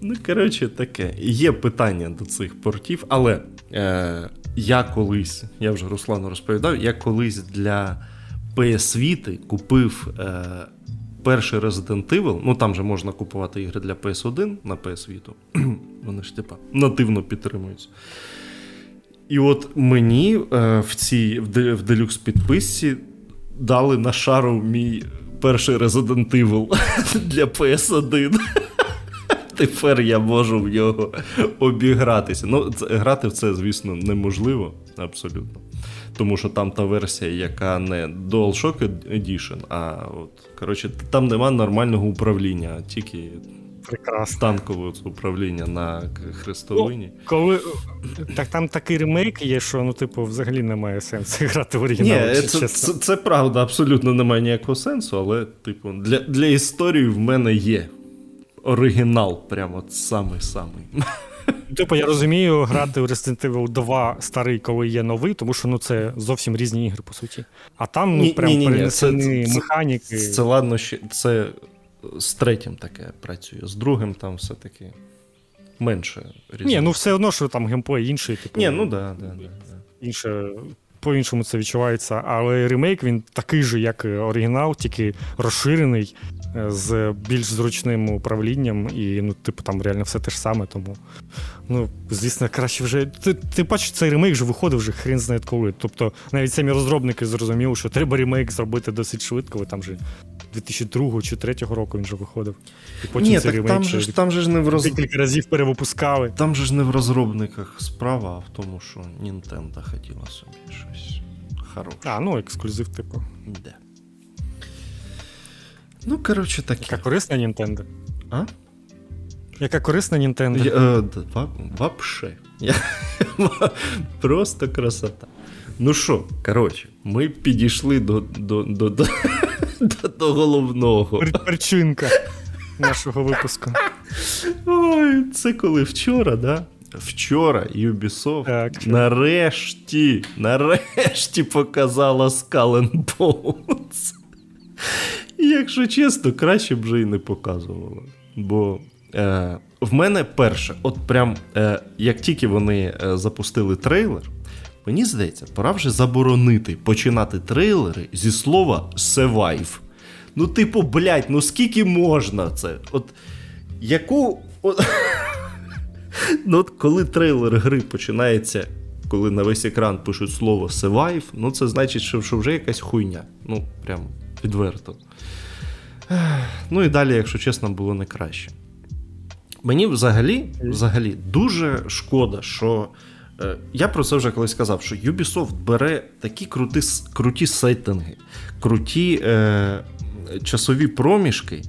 Ну, коротше, таке. Є питання до цих портів, але я колись, я вже Руслану розповідав, я колись для PS Vita купив перший Resident Evil. Ну, там же можна купувати ігри для PS1 на PS Vita. Вони ж, типа, нативно підтримуються. І от мені в делюкс підписці дали на шару мій перший Resident Evil для PS1. Тепер я можу в нього обігратися. Ну, грати в це, звісно, неможливо абсолютно. Тому що там та версія, яка не DualShock Edition, а от, коротше, там нема нормального управління, тільки... Прекрасно. Танкове управління на хрестовині. Ну, коли... Так там такий ремейк є, що, ну, типу, взагалі немає сенсу грати в оригінал. Ні, це правда, абсолютно немає ніякого сенсу, але, типу, для історії в мене є оригінал, прямо самий-самий. Типу, я розумію, грати в Resident Evil 2 старий, коли є новий, тому що, ну, це зовсім різні ігри, по суті. А там, ну, прям перенесені механіки. Це ладно, це... З третім таке працює, з другим там все-таки менше різниця. Ні, ну все одно, що там геймплей інший. Типу, ні, ну да. Інше, по-іншому це відчувається, але ремейк, він такий же, як оригінал, тільки розширений, з більш зручним управлінням і, ну, типу, там реально все те ж саме, тому, ну, звісно, краще вже... Ти бачиш, цей ремейк вже виходив вже хрін знає коли. Тобто, навіть самі розробники зрозуміли, що треба ремейк зробити досить швидко, бо там же 2002 чи 2003 року він вже виходив. І потім цей ремейк там же не в декілька разів перевипускали. Там же ж не в розробниках справа, а в тому, що Nintendo хотіла собі щось хороше. А, ну, ексклюзив, типу. Да. Ну, коротше, такі. Яка корисна Nintendo? А? Яка корисна Nintendo? Вообще. Просто красота. Ну що, коротше, ми підійшли до головного. Причинка нашого випуску. Ой, це коли вчора, да? Вчора Ubisoft нарешті показала Skull and Bones. Якщо чесно, краще б вже і не показували. Бо в мене перше, от прям, як тільки вони запустили трейлер, мені здається, пора вже заборонити починати трейлери зі слова «survive». Ну, типу, блядь, ну скільки можна це? От, яку... Ну, от коли трейлер гри починається, коли на весь екран пишуть слово «survive», ну, це значить, що вже якась хуйня. Ну, прям... відверто. Ну і далі, якщо чесно, було не краще. Мені взагалі дуже шкода, що... Я про це вже колись казав, що Ubisoft бере такі круті сеттинги, круті часові проміжки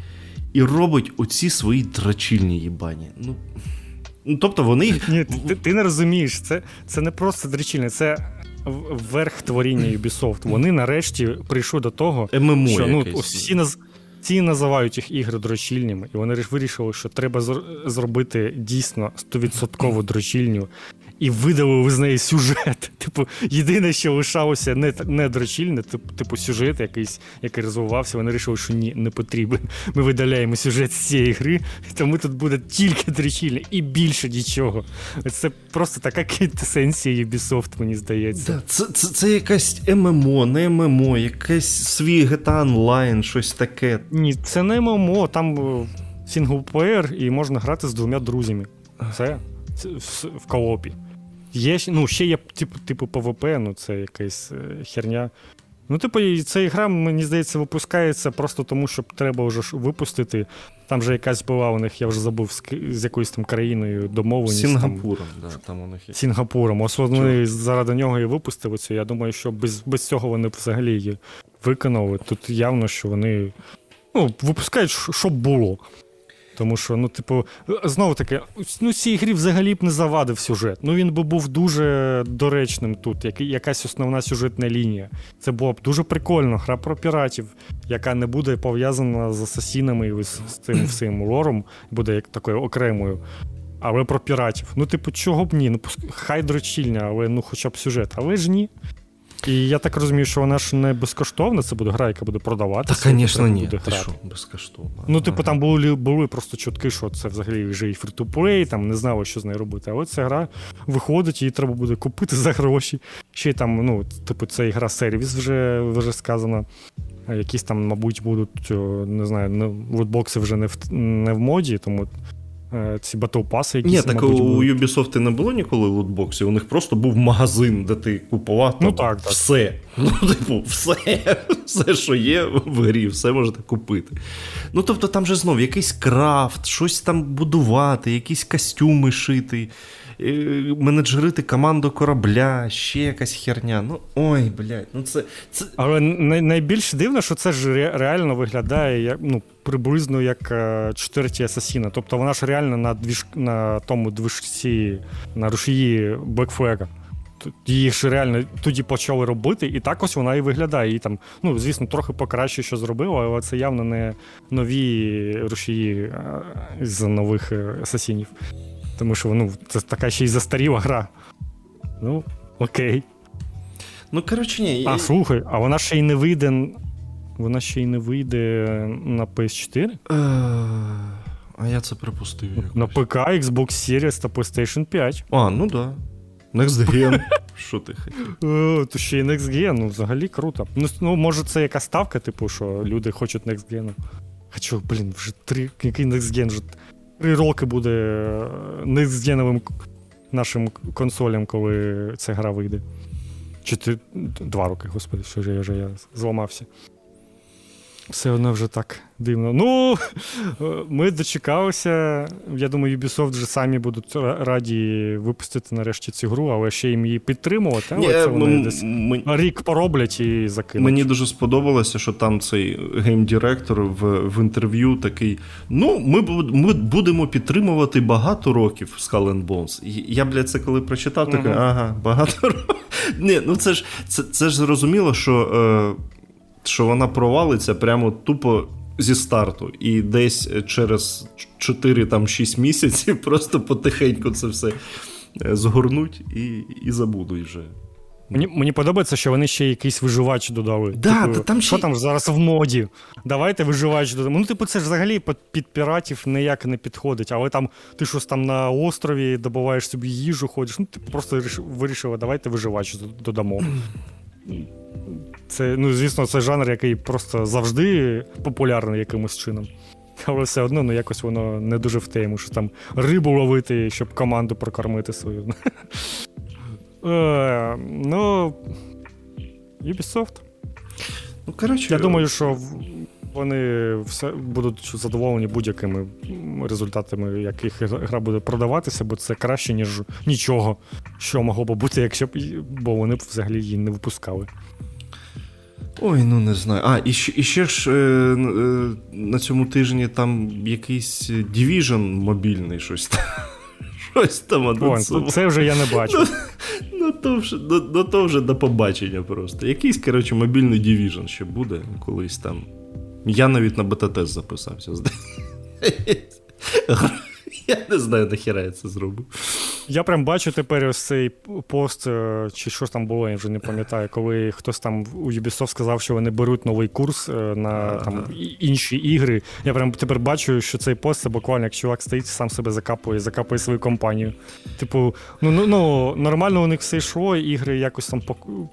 і робить оці свої драчільні їбані. Ну, тобто вони... Ні, ти не розумієш, це не просто драчільне, це... верх творіння Ubisoft. Вони нарешті прийшли до того, ММО що, ну, всі називають їх ігри дрочільніми, і вони вирішили, що треба зробити дійсно 100% дрочільню, і видалили з неї сюжет. Типу, єдине, що лишалося не дрочільне, типу сюжет якийсь, який розвивався, вони вирішили, що ні, не потрібен. Ми видаляємо сюжет з цієї гри, тому тут буде тільки дрочільне і більше нічого. Це просто така квінтесенція Ubisoft, мені здається. Да, це якась ММО, не ММО, якесь свій GTA Online, щось таке. Ні, це не ММО, там сінглплеєр і можна грати з двома друзями. Все. В коопі. Є, ну, ще є типу ПВП, ну це якась херня. Ну, типу, ця ігра, мені здається, випускається просто тому, щоб треба вже випустити. Там же якась була у них, я вже забув, з якоюсь там країною домовленість. Сінгапуром, там, да, там у них є. Сінгапуром. Основно заради нього і випустили це. Я думаю, що без цього вони взагалі її виконали. Тут явно, що вони ну, випускають, щоб було. Тому що, ну, типу, знову таки, ну, цій грі взагалі б не завадив сюжет. Ну, він би був дуже доречним тут, якась основна сюжетна лінія. Це було б дуже прикольно, гра про піратів, яка не буде пов'язана з асасінами і з цим всім лором, буде як такою окремою. Але про піратів. Ну, типу, чого б ні? Ну, хай дрочільня, але ну хоча б сюжет. Але ж ні. І я так розумію, що вона ж не безкоштовна, це буде гра, яка буде продаватися. Та, звісно, ні. Ти що, безкоштовна. Ну, типу, там були просто чутки, що це взагалі вже і фрі-ту-плей, там не знали, що з нею робити. Але ця гра виходить, її треба буде купити за гроші. Ще там, ну, типу, це гра-сервіс вже сказано. Якісь там, мабуть, будуть, не знаю, лутбокси вже не в моді, тому... ці батлпаси, якісь, мабуть, були. Ні, так у Ubisoft не було ніколи лутбоксів, у них просто був магазин, де ти купував ну, там, так, все. Так. Ну, типу, все, що є в грі, все можете купити. Ну, тобто, там же знов якийсь крафт, щось там будувати, якісь костюми шити, менеджерити команду корабля, ще якась херня. Ну, ой, блядь, ну це... Але найбільш дивно, що це ж реально виглядає, як, ну, приблизно як четверті Асасіна. Тобто вона ж реально на тому движці, на рушії Black Flag'а. Її ж реально тоді почали робити, і так ось вона і виглядає. І там, ну, звісно, трохи покраще, що зробило, але це явно не нові рушії з нових Асасінів. Тому що, ну, це така ще й застаріла гра. Ну, окей. Ну, коротше, ні. А, слухай, а вона ще й не вийде... Вона ще й не вийде на PS4? А я це припустив якось. На ПК, Xbox Series та PlayStation 5. А, ну да. Next Gen. Що ти хотів? То ще й Next Gen, ну взагалі круто. Ну, може це якась ставка, типу, що люди хочуть Next Gen. А чого, блін, вже який Next Gen? Вже 3 роки буде Next Gen-овим нашим консолям, коли ця гра вийде. Чи 2 роки, господи, що ж я зламався. Все одно вже так дивно. Ну, ми дочекалися. Я думаю, Ubisoft вже самі будуть раді випустити нарешті цю гру, але ще їм її підтримувати. Але це вони десь рік пороблять і закинуть. Мені дуже сподобалося, що там цей гейм-директор в інтерв'ю такий, ну, ми будемо підтримувати багато років Skull and Bones. Я, блядь, це коли прочитав, так, ага, багато років. Ні, ну це ж зрозуміло, що... що вона провалиться прямо тупо зі старту. І десь через 4-6 місяців просто потихеньку це все згорнуть і забудуть вже. Мені подобається, що вони ще якийсь виживач додали. Да, типу, там що ще... там зараз в моді? Давайте виживач додамо. Ну, типу, це ж взагалі під піратів ніяк не підходить. Але там ти щось там на острові добуваєш собі їжу, ходиш. Ну, ти просто вирішила, давайте виживач додамо. Це, ну, звісно, це жанр, який просто завжди популярний якимось чином. Але все одно, ну, якось воно не дуже в тему, що там рибу ловити, щоб команду прокормити свою. Ну, Ubisoft. Ну, коротше... Я думаю, що вони будуть задоволені будь-якими результатами, яких гра буде продаватися, бо це краще, ніж нічого, що могло б бути, якщо б, бо вони б взагалі її не випускали. Ой, ну не знаю. А, і ще ж на цьому тижні там якийсь Division мобільний, щось там. Щось там анонсував. Це вже я не бачу. То вже до побачення просто. Якийсь, коротше, мобільний Division ще буде колись там. Я навіть на бета-тест записався. Я не знаю, нахіра я це зроблю. Я прям бачу тепер ось цей пост, чи що там було, я вже не пам'ятаю, коли хтось там у Ubisoft сказав, що вони беруть новий курс на там, інші ігри. Я прям тепер бачу, що цей пост, це буквально, як чувак стоїть, сам себе закапує свою компанію. Типу, ну, нормально у них все йшло, ігри якось там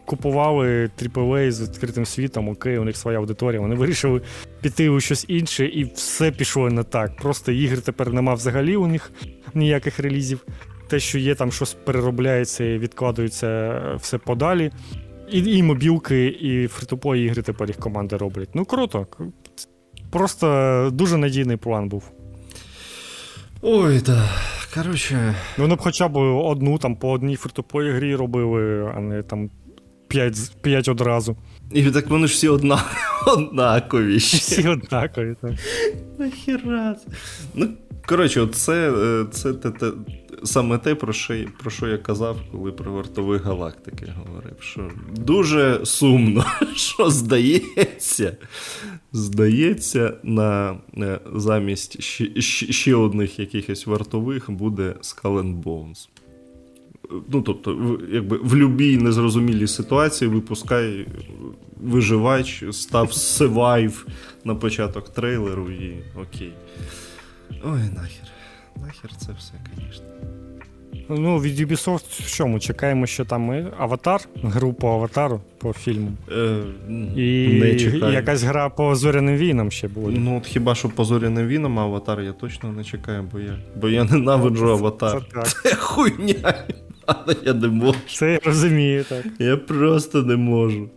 купували AAA з відкритим світом, окей, у них своя аудиторія, вони вирішили піти у щось інше, і все пішло не так. Просто ігри тепер нема взагалі у них ніяких релізів. Те, що є, там щось переробляється і відкладується все подалі. І мобілки, і фрі-ту-плей ігри тепер їх команди роблять. Ну, круто. Просто дуже надійний план був. Ой, да. Короче... Вони б хоча б одну, там, по одній фрі-ту-плей ігрі робили, а не там 5 одразу. І так вони ж всі однакові. Всі однакові, так. Нахіра. Ну, коротше, це саме те, про що я казав, коли про вартові галактики говорив. Що дуже сумно, що здається, на замість ще одних якихось вартових буде Skull and Bones. Ну, тобто, якби в любій незрозумілій ситуації випускай виживач, став survive на початок трейлеру і окей. Ой, нахер це все, звісно. Ну, від Ubisoft в чому? Чекаємо, що там Аватар, гру по Аватару, по фільму. І якась гра по Зоряним війнам ще буде. Ну, от хіба що по Зоряним війнам, а Аватар я точно не чекаю, бо я ненавиджу Аватар. Це хуйня. Але я не можу. Це я розумію, так. Я просто не можу.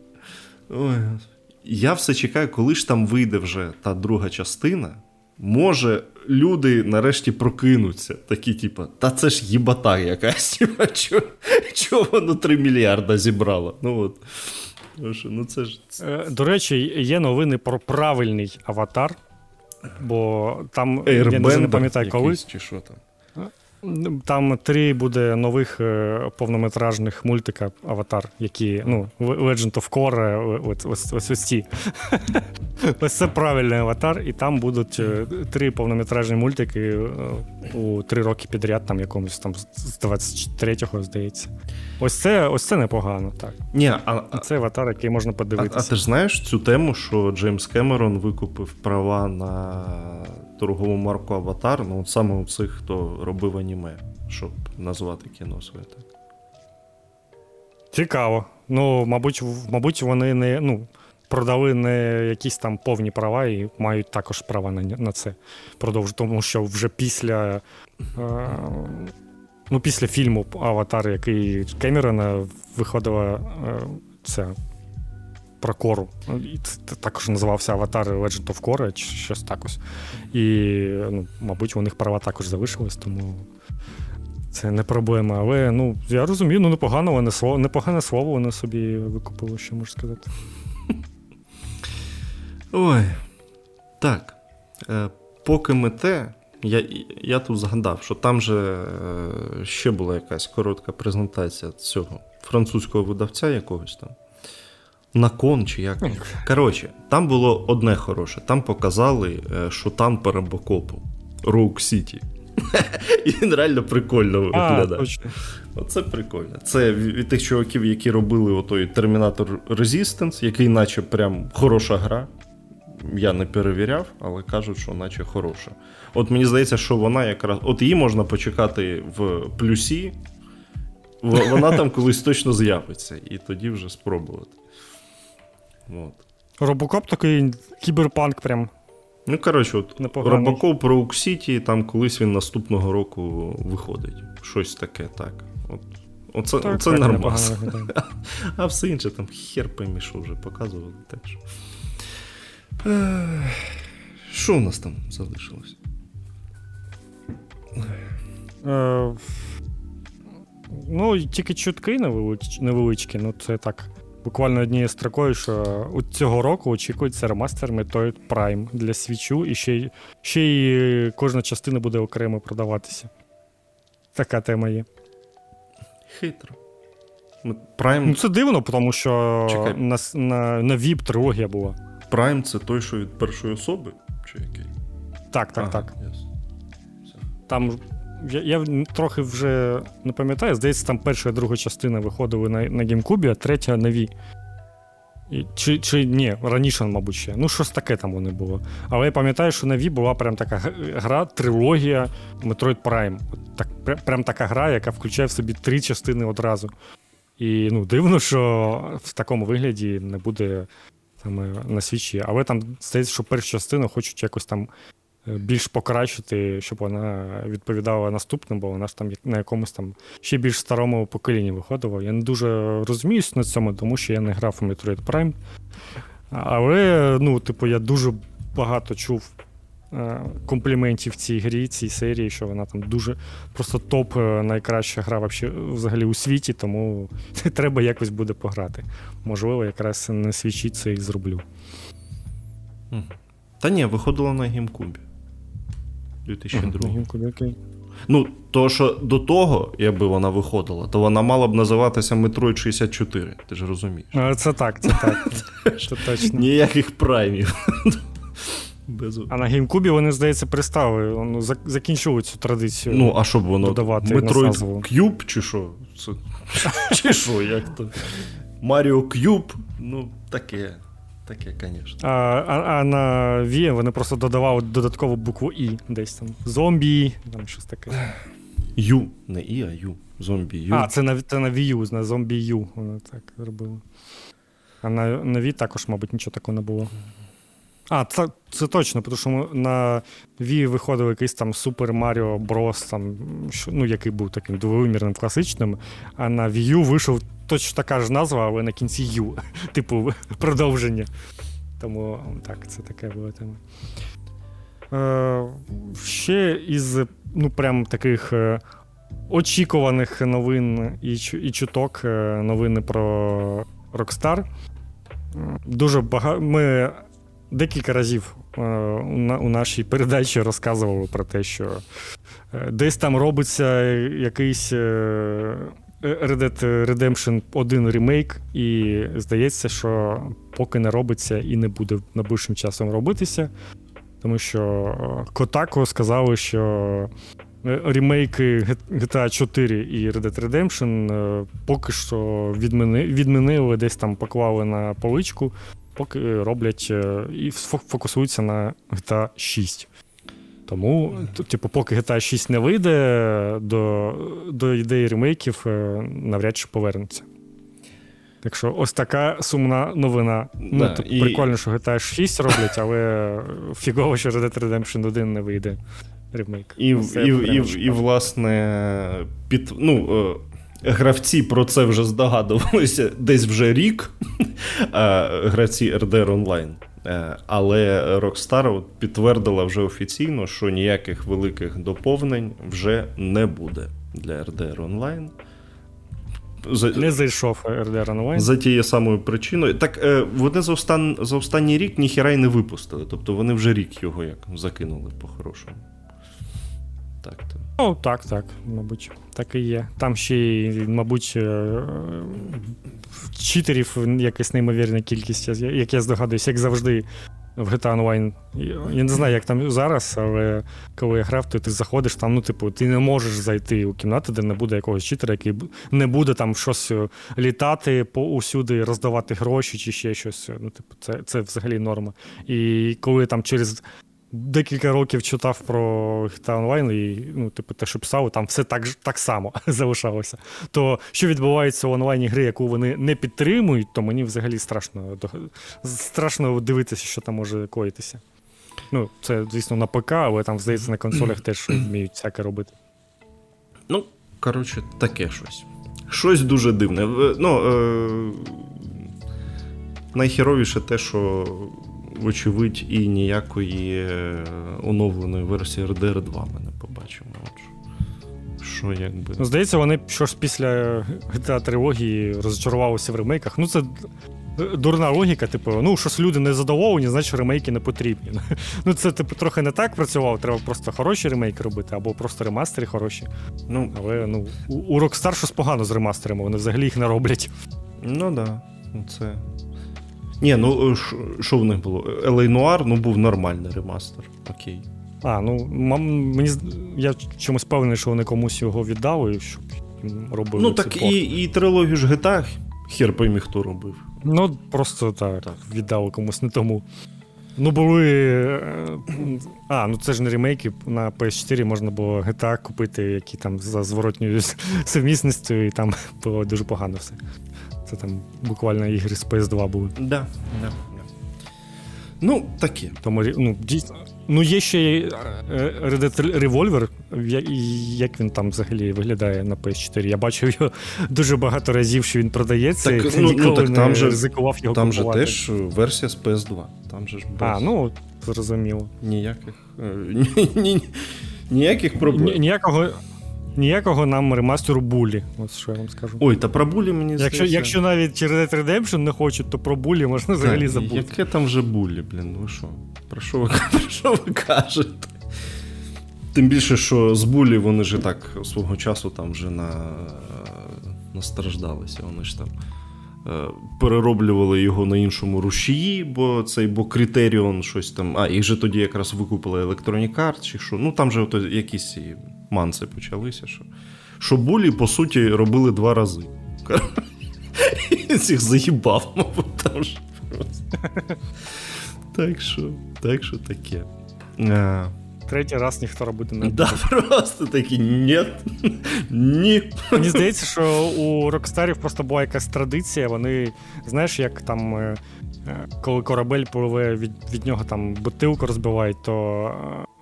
Ой. Я все чекаю, коли ж там вийде вже та друга частина. Може, люди нарешті прокинуться. Такі, типа, та це ж їбата якась. Чого воно 3 мільярда зібрало? Ну, от. Ну, це ж... До речі, є новини про правильний аватар. Бо там, я не пам'ятаю коли. Якийсь, чи що там? Там 3 буде нових повнометражних мультика Аватар, які, ну, Legend of Korra, ось ці. Ось це правильний Аватар, і там будуть 3 повнометражні мультики у 3 роки підряд, там якомусь там з 23-го, здається. Ось це непогано, так. Ні, це Аватар, який можна подивитися. А ти ж знаєш цю тему, що Джеймс Кемерон викупив права на торгову марку Аватар, ну, от саме у цих, хто робив аніме, щоб назвати кіно своє так. Цікаво. Ну, мабуть, вони не, ну, продали не якісь там повні права і мають також права на це продовжити, тому що вже після фільму Аватар, який Кемерона, виходила ця про Кору. Також називався Аватар Legend of Korra, чи щось так ось. І, ну, мабуть, у них права також залишились, тому це не проблема. Але, ну, я розумію, ну, непогане слово вони собі викупили, що можу сказати. Ой. Так. Поки ми те, я тут згадав, що там же ще була якась коротка презентація цього французького видавця якогось там. Након чи як? Коротше, там було одне хороше. Там показали шутан по Робокопу. Роук Сіті. І він реально прикольно виглядає. Оце прикольно. Це від тих чуваків, які робили отой Термінатор Резістенс, який наче прям хороша гра. Я не перевіряв, але кажуть, що наче хороша. От мені здається, що вона якраз... От її можна почекати в плюсі. Вона там колись точно з'явиться. І тоді вже спробувати. Вот. Робокоп такий кіберпанк прям. Ну, коротше, Робокоп про Rogue City, там колись він наступного року виходить. Щось таке, так. Оце нормально. А все інше там хер пойми, що вже показували. Так що. Що у нас там залишилось? Ну, тільки чутки невеличкі, ну це так. Буквально однією строкою, що цього року очікується ремастер Метроїд Prime для Switch, і ще й кожна частина буде окремо продаватися. Така тема є. Хитро. Prime... Ну, це дивно, тому що на VIP-трилогія була. Prime — це той, що від першої особи? Чи який? Так. Yes. Там... Я трохи вже не пам'ятаю, здається, там перша і друга частина виходили на GameCube, а третя на Wii. Чи ні, раніше, мабуть, ще. Ну, щось таке там воно було. Але я пам'ятаю, що на Wii була прям така гра, трилогія Metroid Prime. Прям така гра, яка включає в собі 3 частини одразу. І, ну, дивно, що в такому вигляді не буде там на Switch. Але там, здається, що першу частину хочуть якось там більш покращити, щоб вона відповідала наступним, бо вона ж там на якомусь там ще більш старому поколінні виходила. Я не дуже розуміюсь на цьому, тому що я не грав у Metroid Prime. Але, ну, типу, я дуже багато чув компліментів цій грі, цій серії, що вона там дуже просто топ, найкраща гра взагалі у світі, тому треба якось буде пограти. Можливо, якраз на свічі це і зроблю. Та ні, виходила на GameCube. 2002. На GameCube, окей. Ну, то, що до того, якби вона виходила, то вона мала б називатися Метроїд 64, ти ж розумієш. Це так, це так. Це точно. Ніяких праймів. А на GameCube вони, здається, приставили, закінчили цю традицію. Ну, а щоб воно Метроїд К'юб чи що? Чи що, як то? Маріо К'юб, ну, таке. Таке, звісно. А на Wii вони просто додавали додаткову букву «і» десь там. Зомбі, там щось таке. «Ю». Не «і», а «ю». Зомбі «ю». А, це на Wii U, на зомбі «ю» вони так робили. А на Wii також, мабуть, нічого такого не було. А, це точно, тому що на Wii виходив якийсь там Super Mario Bros, там, ну, який був таким двовимірним, класичним, а на Wii U вийшов точно така ж назва, але на кінці «ю», типу продовження. Тому так, це таке була тема. Ще із, ну, прям таких очікуваних новин і чуток, новини про Rockstar. Дуже багато... Ми декілька разів у нашій передачі розказували про те, що десь там робиться якийсь Red Dead Redemption 1 ремейк, і здається, що поки не робиться і не буде найближчим часом робитися, тому що Kotaku сказали, що ремейки GTA 4 і Red Dead Redemption поки що відмінили, десь там поклали на поличку, поки роблять і фокусуються на GTA 6. Тому, типу, поки GTA 6 не вийде, до ідеї ремейків навряд чи повернуться. Так що ось така сумна новина. Да, ну, тобто, прикольно, що GTA 6 роблять, але фігово, що Red Dead Redemption 1 не вийде ремейк. І власне, гравці про це вже здогадувалися десь вже рік, гравці RDR Online. Але Rockstar підтвердила вже офіційно, що ніяких великих доповнень вже не буде для RDR Online. Не зайшов RDR Online. За тією самою причиною. Так, вони за останній рік ніхіра й не випустили. Тобто вони вже рік його як закинули по-хорошому. Так-то. Ну, так, мабуть, так і є. Там ще й, мабуть, читерів якась неймовірна кількість, як я здогадуюсь, як завжди в GTA Online. Я не знаю, як там зараз, але коли я грав, то ти заходиш, там, ну, типу, ти не можеш зайти у кімнату, де не буде якогось читера, який не буде там щось літати, усюди роздавати гроші чи ще щось. Ну, типу, це взагалі норма. І коли там через декілька років читав про GTA Online і, ну, типу, те, що писав, там все так само залишалося. То, що відбувається в онлайні гри, яку вони не підтримують, то мені взагалі страшно дивитися, що там може коїтися. Ну, це, звісно, на ПК, але там, здається, на консолях теж вміють всяке робити. Ну, коротше, таке щось. Щось дуже дивне. Найхеровіше те, що вочевидь, і ніякої оновленої версії RDR 2 ми не побачимо. Що, якби... Ну, здається, вони щось після GTA трилогії розчарувалися в ремейках. Ну, це дурна логіка, типу, ну, щось люди не задоволені, значить ремейки не потрібні. Ну, це, типу, трохи не так працювало, треба просто хороші ремейки робити, або просто ремастери хороші. Ну, але, ну, у Rockstar щось погано з ремастерами, вони взагалі їх не роблять. Ну, да, це... Ні, ну, що в них було? LA Noir, ну, був нормальний ремастер. Окей. А, ну, я чомусь певний, що вони комусь його віддали, щоб робили. Ну, так і трилогію ж GTA хер поймі хто робив. Ну, просто так, віддали комусь, не тому. Ну, були... А, ну це ж не ремейки, на PS4 можна було GTA купити, які там за зворотньою совмісністю, і там було дуже погано все. Це там буквально ігри з PS2 були. Да. Ну, такі. Тому, ну, дійсно. Ну, є ще Red Dead Revolver, як він там взагалі виглядає на PS4. Я бачив його дуже багато разів, що він продається. Так, і ніколи не ризикував його купувати. Там же теж версія з PS2. Там же ж без... А, ну, зрозуміло. Ніяких проблем. Ніякого нам ремастеру Булі. Ось що я вам скажу. Ой, та про Булі мені здається. Якщо навіть через Red Dead Redemption не хочуть, то про Булі можна взагалі забути. Яке там вже Булі, блін, ви що? Про що ви кажете? Тим більше, що з Булі вони ж так свого часу там вже настраждалися. Вони ж там перероблювали його на іншому рушії, бо Criterion щось там... А, їх же тоді якраз викупила Electronic Arts чи що. Ну, там же якісь манси почалися. Що Булі, по суті, робили 2 рази. Я цих заїбав, мабуть, там же просто. Так що таке. 3-й раз ніхто робити не буде. Да, просто такі, ні. Мені здається, що у Rockstar'ів просто була якась традиція. Вони, знаєш, як там, коли корабель пливе, від нього там бутилку розбивають, то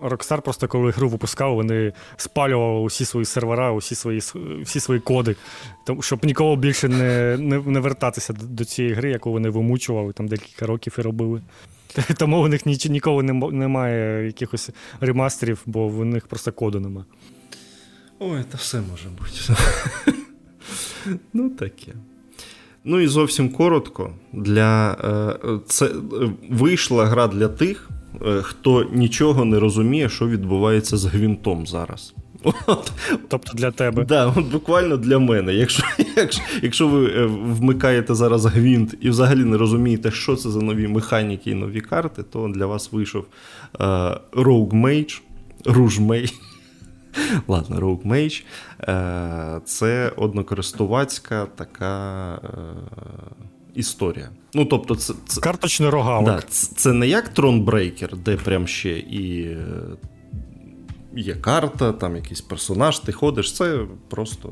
Rockstar просто, коли гру випускав, вони спалювали усі свої сервера, всі свої коди, щоб ніколи більше не вертатися до цієї гри, яку вони вимучували там декілька років і робили. Тому у них ніколи немає якихось ремастерів, бо в них просто коду немає. Ой, та все може бути. Ну, таке. Ну і зовсім коротко. Це вийшла гра для тих, хто нічого не розуміє, що відбувається з гвинтом зараз. Тобто для тебе. Так, буквально для мене. Якщо ви вмикаєте зараз гвинт і взагалі не розумієте, що це за нові механіки і нові карти, то для вас вийшов Rogue Mage. Це однокористувацька така історія. Ну, тобто це карточний рогалик. Да, це не як Тронбрейкер, де прям ще і... Є карта, там якийсь персонаж, ти ходиш, це просто...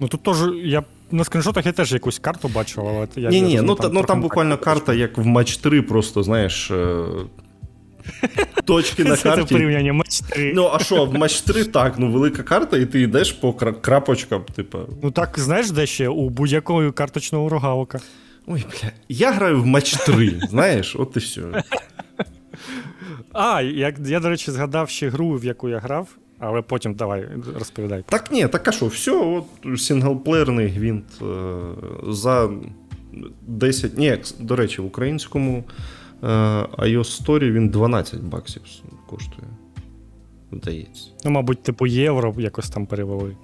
Ну тут теж, я на скріншотах я теж якусь карту бачив, але... Ні, там буквально карта, як в матч 3, просто, знаєш, точки на карті. Це порівняння, матч 3. Ну а що, в матч 3 так, ну велика карта, і ти йдеш по крапочкам, типу. Ну так, знаєш, де ще? У будь-якого карточного рогалика. Ой, бля, я граю в матч 3, знаєш, от і все. Я, до речі, згадав ще гру, в яку я грав, але потім давай, розповідай. Так ні, так а що, все, от сінглплеєрний гвинт за 10, ні, до речі, в українському iOS Store він $12 коштує, вдається. Ну, мабуть, типу євро якось там перевели.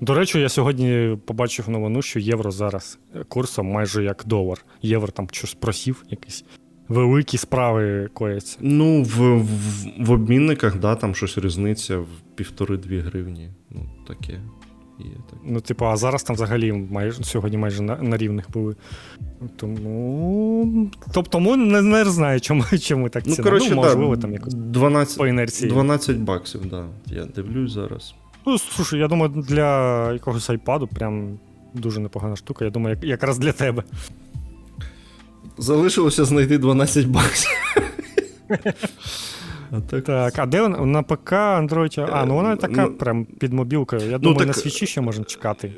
До речі, я сьогодні побачив новину, що євро зараз курсом майже як долар. Євро там щось просів якийсь. Великі справи кояться. Ну, в обмінниках, да, там щось різниця в 1,5-2 гривні. Ну, таке є. Так. Ну, типу, а зараз там взагалі сьогодні майже на рівних були. Тому не знаю, чому так ціна. Ну, коротше, можливо, да, там якось 12, по інерції. $12, так. Да. Я дивлюсь зараз. Ну, слушай, я думаю, для якогось айпаду прям дуже непогана штука. Я думаю, якраз для тебе. Залишилося знайти $12. Так, а де вона? На ПК, Android? А, ну вона така прям під мобілкою. Я думаю, на свічі ще можна чекати.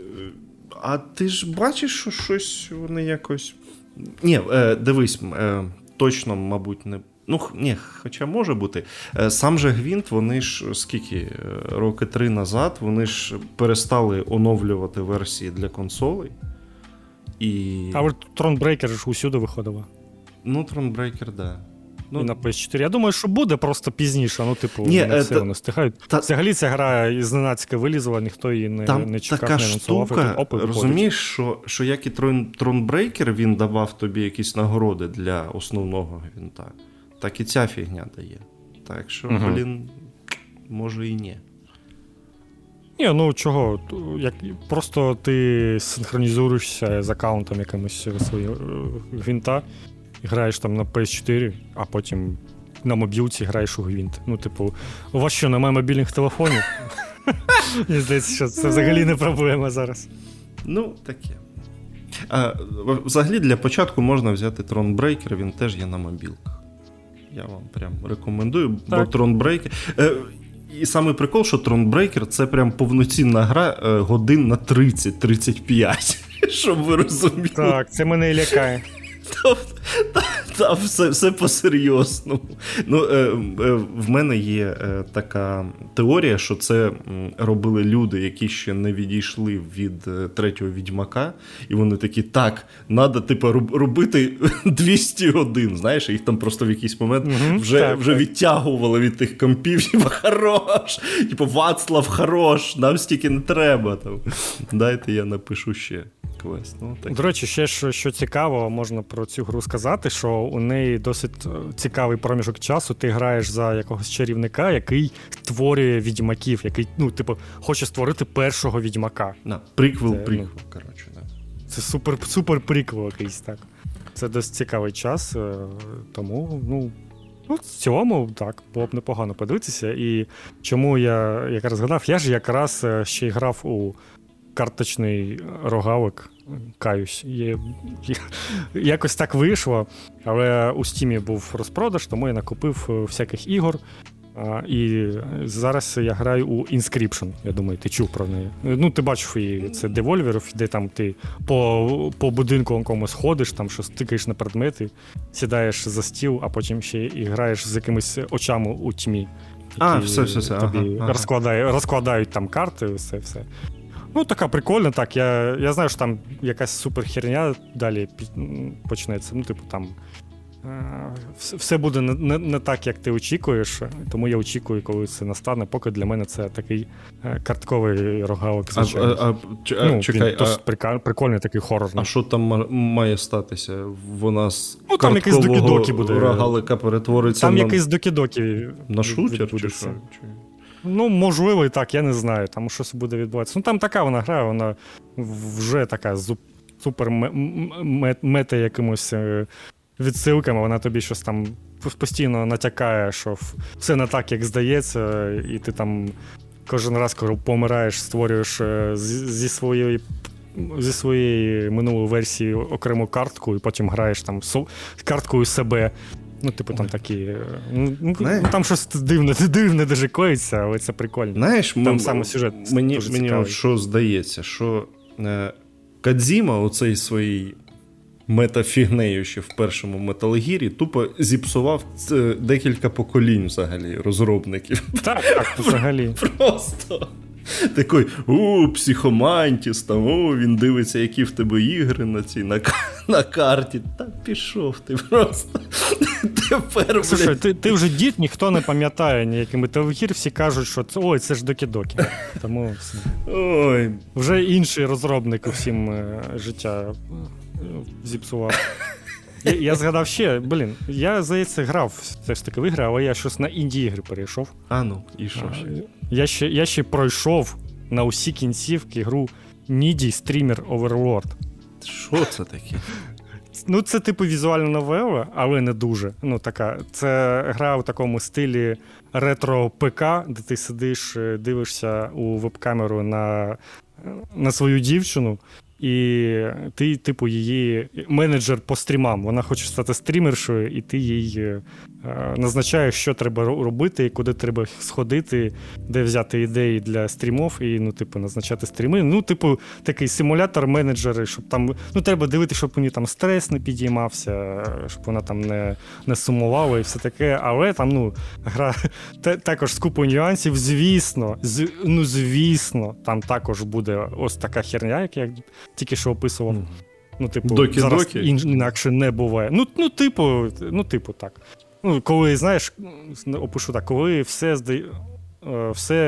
А ти ж бачиш, що щось вони якось... Ні, дивись, точно, мабуть, не... Ну, ні, хоча може бути. Сам же гвинт, вони ж, скільки, роки 3 назад, вони ж перестали оновлювати версії для консолей. А Тронбрейкер ж усюди виходила. Ну, Тронбрейкер, да. Ну, і на PS4. Я думаю, що буде просто пізніше. Ну, типу, не все воно стихають. Взагалі ця гра ізненацька вилізла, ніхто її не чекав, не анонсував. Там така штука, розумієш, що як і Тронбрейкер, він давав тобі якісь нагороди для основного гвинта, так і ця фігня дає. Так що, блін, може і ні. Ні, ну чого, просто ти синхронізуєшся з аккаунтом якимось свого гвинта, граєш там на PS4, а потім на мобілці граєш у гвинт. Ну, типу, у вас що, немає мобільних телефонів? Мені здається, що це взагалі не проблема зараз. Ну, таке. Взагалі, для початку можна взяти Тронбрейкер, він теж є на мобілках. Я вам прям рекомендую, бо Тронбрейкер... І саме прикол, що Тронбрейкер — це прям повноцінна гра годин на 30-35, щоб ви розуміли. Так, це мене і лякає. Тобто, Та все по-серйозному. Ну, в мене є така теорія, що це робили люди, які ще не відійшли від третього Відьмака, і вони такі, так, треба, типу, робити 201, знаєш, їх там просто в якийсь момент вже відтягували від тих компів, типу, хорош, типу, Вацлав, хорош, нам стільки не треба, там, дайте я напишу ще. Ну, так. До речі, ще що цікаво, можна про цю гру сказати, що у неї досить цікавий проміжок часу. Ти граєш за якогось чарівника, який створює відьмаків, який, ну, типу, хоче створити першого відьмака. Приквел, ну, коротше, да. Це супер приквел якийсь, так. Це досить цікавий час, тому, ну, в цілому, так, було б непогано подивитися. І чому я якраз згадав, я ж якраз ще й грав у карточний рогалик, каюсь. Якось так вийшло, але у Стімі був розпродаж, тому я накупив всяких ігор. І зараз я граю у Inscription, я думаю, ти чув про неї. Ну, ти бачив її, це Devolver, де там ти по будинку комусь ходиш, там щось тикаєш на предмети, сідаєш за стіл, а потім ще і граєш з якимись очами у тьмі. Все. Тобі розкладають там карти, все. Ну, така прикольна, так, я знаю, що там якась суперхерня далі почнеться, ну, типу, там все буде не так, як ти очікуєш, тому я очікую, коли це настане, поки для мене це такий картковий рогалик, звичайно. Прикольний такий хорор. А що там має статися? Вона з карткового рогалика перетвориться там на... Там якийсь докі-докі. На шутер чи що? Ну, можливо, і так, я не знаю, там щось буде відбуватися. Ну, там така вона грає, вона вже така супер мета якимось відсилками, вона тобі щось там постійно натякає, що все не так, як здається, і ти там кожен раз, коли помираєш, створюєш зі своєї минулої версії окрему картку, і потім граєш там карткою себе. Ну, типу, там такі... там щось дивне дуже коїться, але це прикольно. Знаєш, там саме сюжет дуже цікавий. Мені що здається, що Кадзіма оцей своїй метафігнею ще в першому металгірі тупо зіпсував декілька поколінь взагалі розробників. Так, взагалі. Просто... Такий, психомантіс, там, він дивиться, які в тебе ігри на карті. Та пішов ти просто. Тепер, слушай, ти вже дід, ніхто не пам'ятає ніякий Metal Gear, всі кажуть, що це ж докі-докі. Тому ой. Вже інший розробник усім життя зіпсував. Я згадав ще, я, здається, грав все ж таки в ігри, але я щось на інді-ігри перейшов. І що ще? Я ще пройшов на усі кінцівки гру Needy Streamer Overlord. Що це таке? Ну, це типу візуальна новела, але не дуже. Ну, така. Це гра в такому стилі ретро-ПК, де ти сидиш, дивишся у веб-камеру на свою дівчину. І ти, типу, її менеджер по стрімам. Вона хоче стати стрімершою, і ти їй назначаєш, що треба робити, куди треба сходити, де взяти ідеї для стрімов і, ну, типу, назначати стріми. Ну, типу, такий симулятор менеджери, щоб там, ну, треба дивитися, щоб у неї там стрес не підіймався, щоб вона там не сумувала і все таке. Але там, ну, гра також з купою нюансів, звісно, звісно, там також буде ось така херня, як я тільки що описував. Ну, типу, докі-докі. Зараз інакше не буває. Ну, типу, так. Ну, коли, знаєш, опишу так, коли все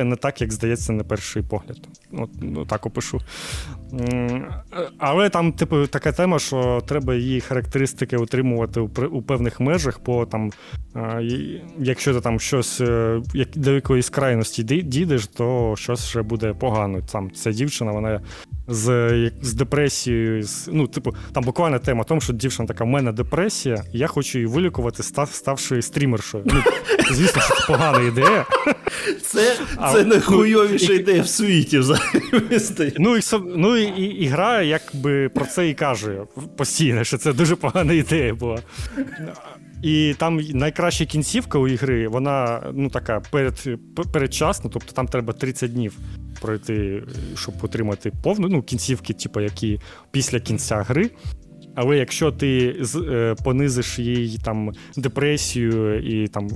не так, як здається на перший погляд. От так опишу. Але там, типу, така тема, що треба її характеристики утримувати у певних межах, бо там, якщо ти там щось до якоїсь крайності дійдеш, то щось вже буде погано. Там ця дівчина, вона з депресією, ну, типу, там буквально тема в тому, що дівчина така, в мене депресія, я хочу її вилікувати, ставши стрімершою. Ну, звісно, що це погана ідея. Це найхуйовіша ідея в світі взагалі. І гра якби про це і каже постійно, що це дуже погана ідея була. І там найкраща кінцівка у ігри, вона, ну, така передчасна, тобто там треба 30 днів пройти, щоб отримати повну, ну, кінцівки, типу, які після кінця гри. але якщо ти понизиш їй там депресію і там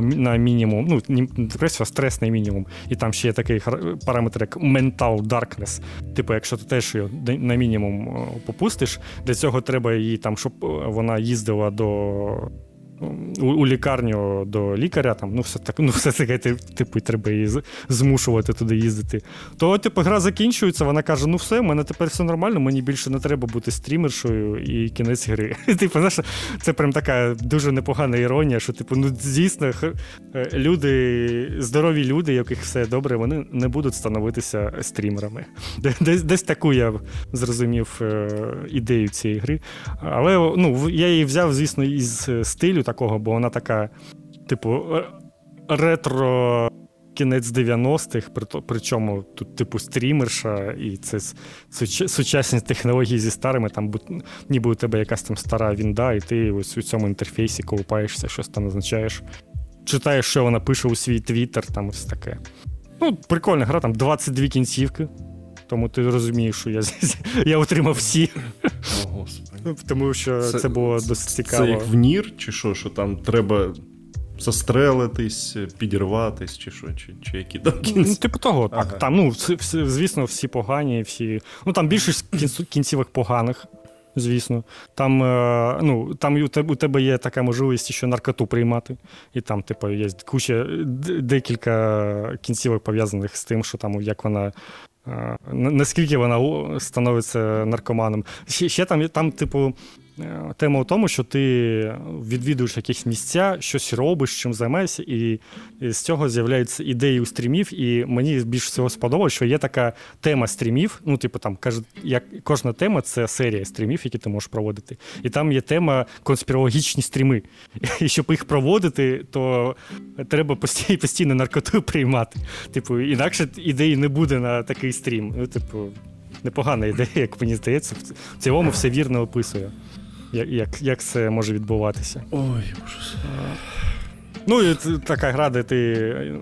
на мінімум, ну, не депресію, а стресний мінімум, і там ще є такий параметр, як mental darkness, типу, якщо ти теж її на мінімум попустиш, для цього треба їй там, щоб вона їздила у лікарню до лікаря, там, все таке, типу, треба її змушувати туди їздити, то, типу, гра закінчується, вона каже, ну все, в мене тепер все нормально, мені більше не треба бути стрімершою, і кінець гри. Типу, знаєш, це прям така дуже непогана іронія, що, типу, ну, дійсно, люди, здорові люди, яких все добре, вони не будуть становитися стрімерами. Десь таку я зрозумів ідею цієї гри. Але, ну, я її взяв, звісно, із стилю такого, бо вона така, типу, ретро кінець 90-х, причому тут, типу, стрімерша, і це сучасні технології зі старими, там, ніби у тебе якась там стара вінда, і ти ось у цьому інтерфейсі колупаєшся, щось там означаєш, читаєш, що вона пише у свій твіттер, там, ось таке. Ну, прикольна гра, там 22 кінцівки, тому ти розумієш, що я отримав всі. О, Господи. Тому що це було досить цікаво. Це як в Нір, чи що, що там треба застрелитись, підірватись, чи що, чи які там кінці? Ну, типу того, так. Ага. Там, ну, звісно, всі погані, всі... Ну, там більшість кінцівок поганих, звісно. Там, ну, там у тебе є така можливість ще наркоту приймати. І там, типу, є куча, декілька кінцівок пов'язаних з тим, що там, як вона... наскільки вона становиться наркоманом. Ще там, типу, тема в тому, що ти відвідуєш якісь місця, щось робиш, чим займаєшся, і з цього з'являються ідеї у стрімів, і мені більше всього сподобалось, що є така тема стрімів, ну, типу, там, кожна тема — це серія стрімів, які ти можеш проводити. І там є тема конспірологічні стріми. І щоб їх проводити, то треба постійно наркоту приймати. Типу, інакше ідеї не буде на такий стрім. Ну, типу, непогана ідея, як мені здається. В цілому все вірно описує. Як це може відбуватися? Ой, ужас. Ну, і така гра, де ти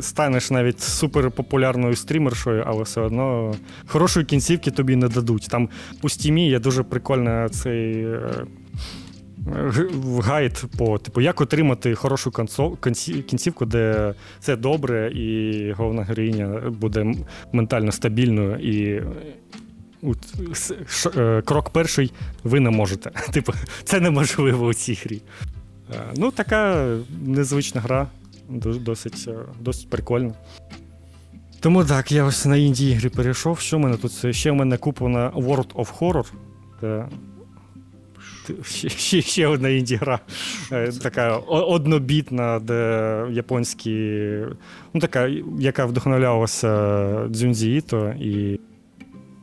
станеш навіть суперпопулярною стрімершою, але все одно хорошої кінцівки тобі не дадуть. Там у Стімі є дуже прикольний цей гайд по, типу, як отримати хорошу кінцівку, де це добре, і головна героїня буде ментально стабільною, і крок перший ви не можете. Типу, це неможливо у цій грі. Ну, така незвична гра, досить прикольна. Тому так, я ось на інді ігри перейшов. Що в мене тут? Ще в мене куплена World of Horror. Ще одна інді гра. Така однобітна, де японські... Ну, така, яка вдохновлялася Дзюнзі Іто і...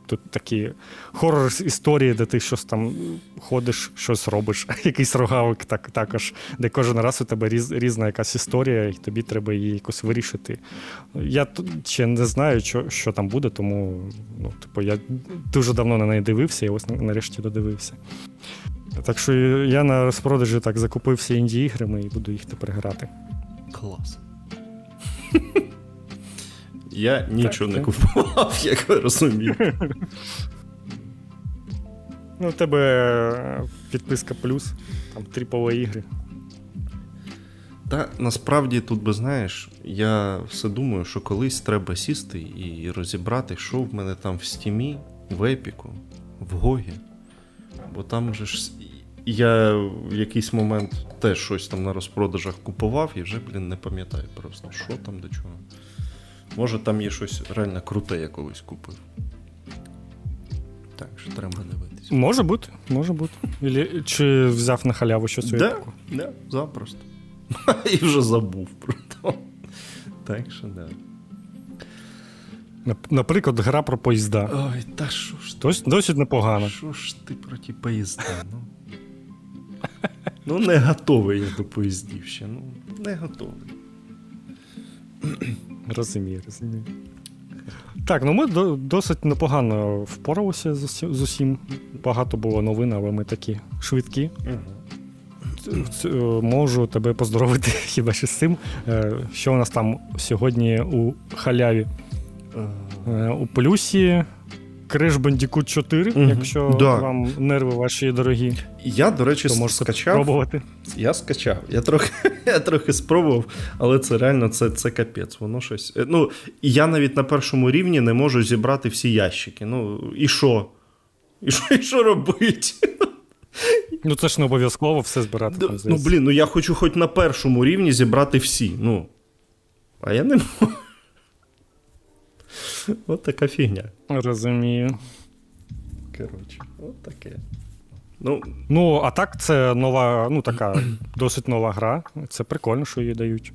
Тут такі хорор-історії, де ти щось там ходиш, щось робиш, якийсь рогавик також, де кожен раз у тебе різна якась історія, і тобі треба її якось вирішити. Я ще не знаю, що там буде, тому, ну, типу, я дуже давно на неї дивився, і ось нарешті додивився. Так що я на розпродажі так закупився інді-іграми і буду їх тепер грати. Клас. Я нічого не купував, як ви розумієте. Ну, у тебе підписка плюс, там тріпові ігри. Та насправді тут би, знаєш, я все думаю, що колись треба сісти і розібрати, що в мене там в Стімі, в Епіку, в Гогі. Бо там же ж я в якийсь момент теж щось там на розпродажах купував і вже, блін, не пам'ятаю просто, що там до чого. Може, там є щось реально круте, я колись купив. Так, що треба дивитися. Може бути, може бути. Чи взяв на халяву щось у Епіку? Да, запросто. І вже забув про то. Так що, да. Наприклад, гра про поїзда. Ой, та що ж ти? Досить непогано. Що ж ти про ті поїзда, ну? Ну, не готовий я до поїздів ще. Ну, не готовий. Розумію. Так, ну ми досить непогано впоралися з усім. Багато було новин, але ми такі швидкі. Можу тебе поздоровити хіба що з цим. Що у нас там сьогодні у халяві? У плюсі Crash Bandicoot 4, якщо вам нерви ваші дорогі. Я, до речі, скачав. Я трохи спробував, але це реально, це капець. Воно щось... Ну, я навіть на першому рівні не можу зібрати всі ящики. Ну, і що? І що робити? Ну, це ж не обов'язково все збирати. Ну, я хочу хоч на першому рівні зібрати всі. Ну, а я не можу. От така фігня. Розумію. Коротше, от таке. Ну, а так, це нова, ну, така досить нова гра. Це прикольно, що її дають.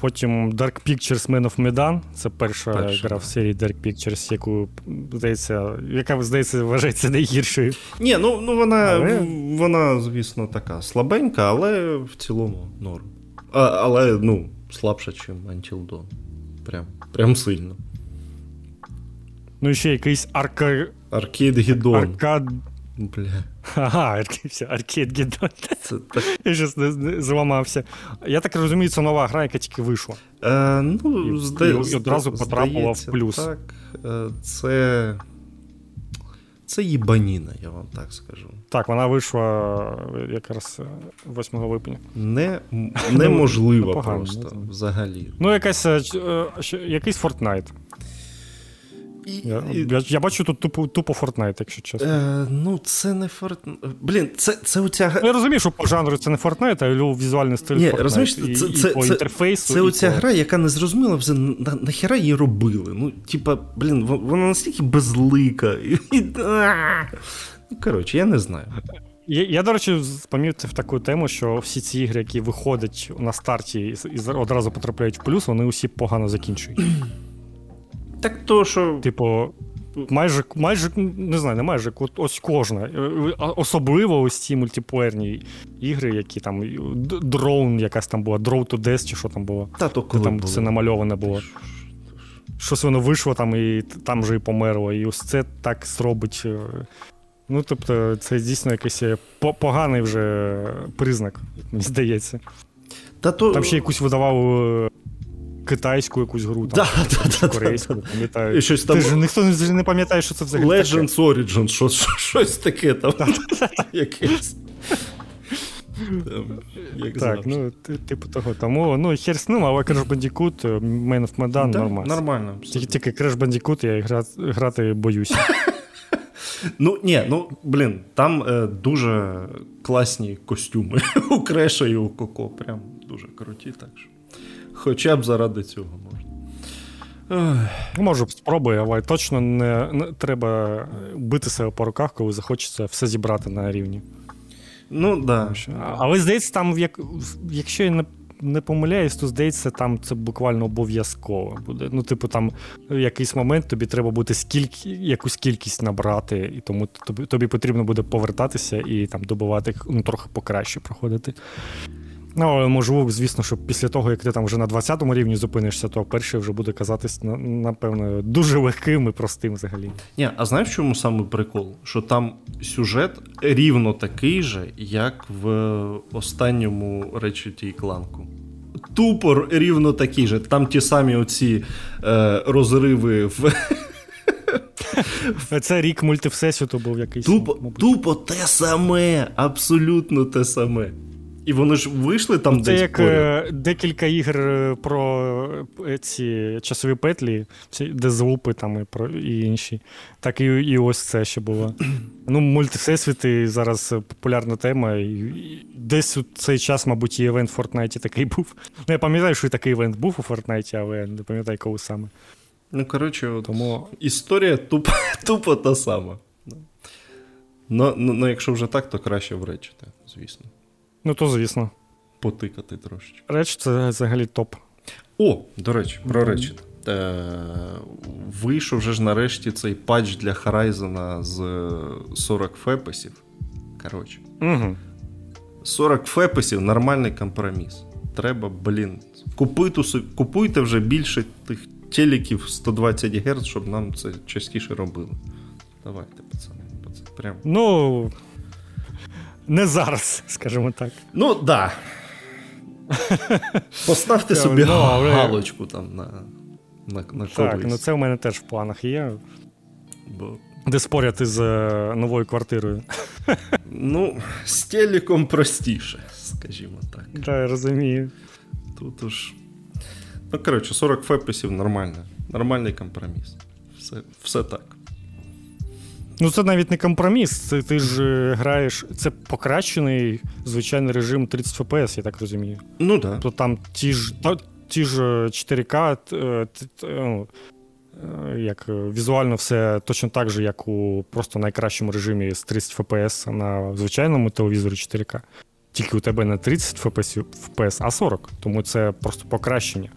Потім Dark Pictures Man of Medan. Це перша гра в серії Dark Pictures, яка, здається, вважається найгіршою. Ні, ну вона, звісно, така слабенька, але в цілому норм. Але, ну, слабша, ніж Until Dawn. Прям сильно. Ну, і ще якийсь Аркейд Гідон. Бля. Ага, Аркейд Гідон. Я щось зламався. Я так розумію, це нова гра, яка тільки вийшла. І одразу потрапила в плюс. Так, це їбаніна, я вам так скажу. Так, вона вийшла якраз 8 липня. Неможливо просто взагалі. Ну, якийсь Fortnite. Я бачу тут тупо Fortnite, якщо чесно. Ну, це не Fortnite. Блін, це оця... Я розумію, що по жанру це не Fortnite, а візуальний стиль Fortnite. Ні, розумієш, це по інтерфейсу. Це оця гра, яка не зрозуміла, нахіра її робили. Ну, типа, блін, вона настільки безлика. Ну, коротше, я не знаю. Я, до речі, помітив таку тему, що всі ці ігри, які виходять на старті і одразу потрапляють в плюс, вони усі погано закінчують. Так то, що... Типу, майже, не знаю, не майже, ось кожна. Особливо ось ці мультиплеєрні ігри, які там, Drone якась там була, Draw to Death, чи що там було. Та то коли там було. Все намальоване було. Щось воно вийшло там, і там же і померло. І ось це так зробить... Ну, тобто, це дійсно якийсь поганий вже признак, мені здається. Там ще якусь видавав... китайську якусь гру, там, корейську, пам'ятаю. Ти ж ніхто не пам'ятає, що це взагалі таке. Legends Origin, щось таке там. Якесь. Так, ну, типу того. Тому, ну, хер з ним, але Crash Bandicoot, Man of Medan, нормально. Нормально. Тільки Crash Bandicoot я грати боюся. Ну, ні, ну, блін, там дуже класні костюми у Креша і у Коко. Прям дуже круті, так що. Хоча б заради цього можна. Може б спробую, але точно не треба бити себе по руках, коли захочеться все зібрати на рівні. Ну, так. Да. Але, здається, там, якщо я не помиляюсь, то, здається, там це буквально обов'язково буде. Ну, типу, там в якийсь момент тобі треба буде якусь кількість набрати, і тому тобі потрібно буде повертатися і там добувати, ну, трохи покраще проходити. Ну, але можливо, звісно, що після того, як ти там вже на 20-му рівні зупинишся, то перший вже буде казатись, напевно, дуже легким і простим взагалі. Ні, а знаєш, в чому саме прикол? Що там сюжет рівно такий же, як в останньому Ratchet & Clank'у. Тупо рівно такий же. Там ті самі оці розриви в... Це рік мультивсесвіту був якийсь. Тупо те саме, абсолютно те саме. І вони ж вийшли там десь поряд. Це як декілька ігор про ці часові петлі, Deathloop там і інші. Так і ось це ще було. Ну, мультивсесвіти зараз популярна тема. І десь у цей час, мабуть, і івент в Fortnite такий був. Ну, я пам'ятаю, що і такий івент був у Fortnite, але не пам'ятаю, коли саме. Ну, коротше, от тому... історія тупо та сама. Ну, якщо вже так, то краще вречити, звісно. Ну, то, звісно. Потикати трошечки. Речі, це взагалі топ. О, до речі, про речі. Вийшов вже ж нарешті цей патч для Horizon з 40 фепесів. Коротше. Угу. 40 фепесів – нормальний компроміс. Треба, блін, купуйте вже більше тих телеків 120 Гц, щоб нам це частіше робили. Давайте, пацани. Прям. Ну... Не зараз, скажімо так. Ну, так. Да. Поставте собі галочку там на кордоні. Так, ну це в мене теж в планах є. Десь поряд із новою квартирою. Ну, з телеком простіше, скажімо так. Так, да, я розумію. Тут уж... Ну, коротше, 40 фепсів нормально. Нормальний компроміс. Все так. Ну, це навіть не компроміс. Ти ж граєш... Це покращений, звичайний режим 30 фпс, я так розумію. Ну, так. Да. То там ті ж 4К... Як візуально все точно так же, як у просто найкращому режимі з 30 фпс на звичайному телевізорі 4К. Тільки у тебе не 30 фпс, а 40. Тому це просто покращення.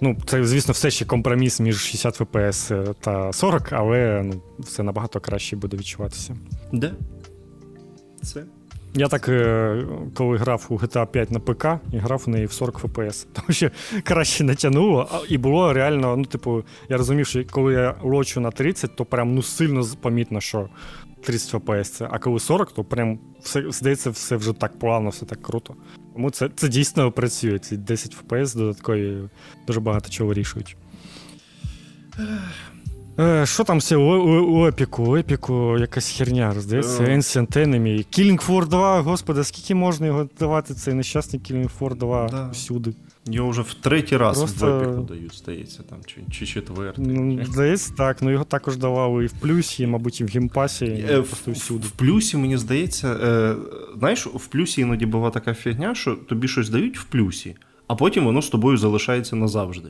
Ну, це, звісно, все ще компроміс між 60 фпс та 40, але ну, все набагато краще буде відчуватися. Де? Це? Я так, коли грав у GTA 5 на ПК, і грав в неї в 40 фпс, тому що краще не тягнуло, і було реально, ну, типу, я розумів, що коли я лочу на 30, то прям, ну, сильно помітно, що 30 фпс це, а коли 40, то прям, все, здається, все вже так плавно, все так круто. Тому це дійсно працює, ці 10 фпс додаткові дуже багато чого вирішують. Що там все у Епіку? У Епіку якась херня, роздається, Ancient Enemy. Killing Floor 2, господи, скільки можна його давати, цей нещасний Killing Floor 2 да. всюди. Його вже в третій раз в Епіку дають, здається, там, чи четвертий. Ну, здається, так, ну його також давали і в плюсі, і, мабуть, і в геймпасі, і просто всюди. В плюсі, мені здається, знаєш, в плюсі іноді була така фігня, що тобі щось дають в плюсі, а потім воно з тобою залишається назавжди.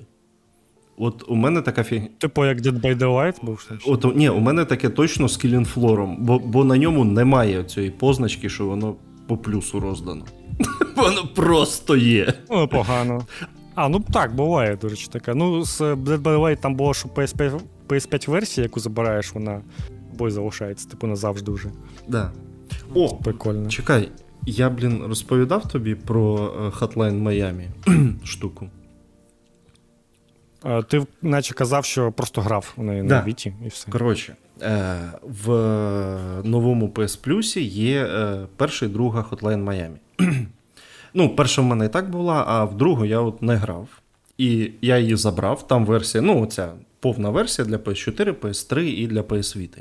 От у мене така фігня. Типу як Dead by the Light був? От, ні, у мене таке точно з Killing Floor'ом, бо на ньому немає цієї позначки, що воно по плюсу роздано. Воно просто є. Ну, погано. А, ну так, буває, до речі, таке. Ну, з Dead by the Light там було, що PS5 версія, яку забираєш, вона бой залишається, типу, назавжди вже. Да. О, прикольно. Чекай, я, розповідав тобі про Hotline Miami штуку. Ти наче казав, що просто грав у неї на Віті і все. Коротше, в новому PS Plus є перша і друга Hotline Miami. Ну, перша в мене і так була, а в другу я от не грав. І я її забрав, там версія, ну оця повна версія для PS4, PS3 і для PS Vita.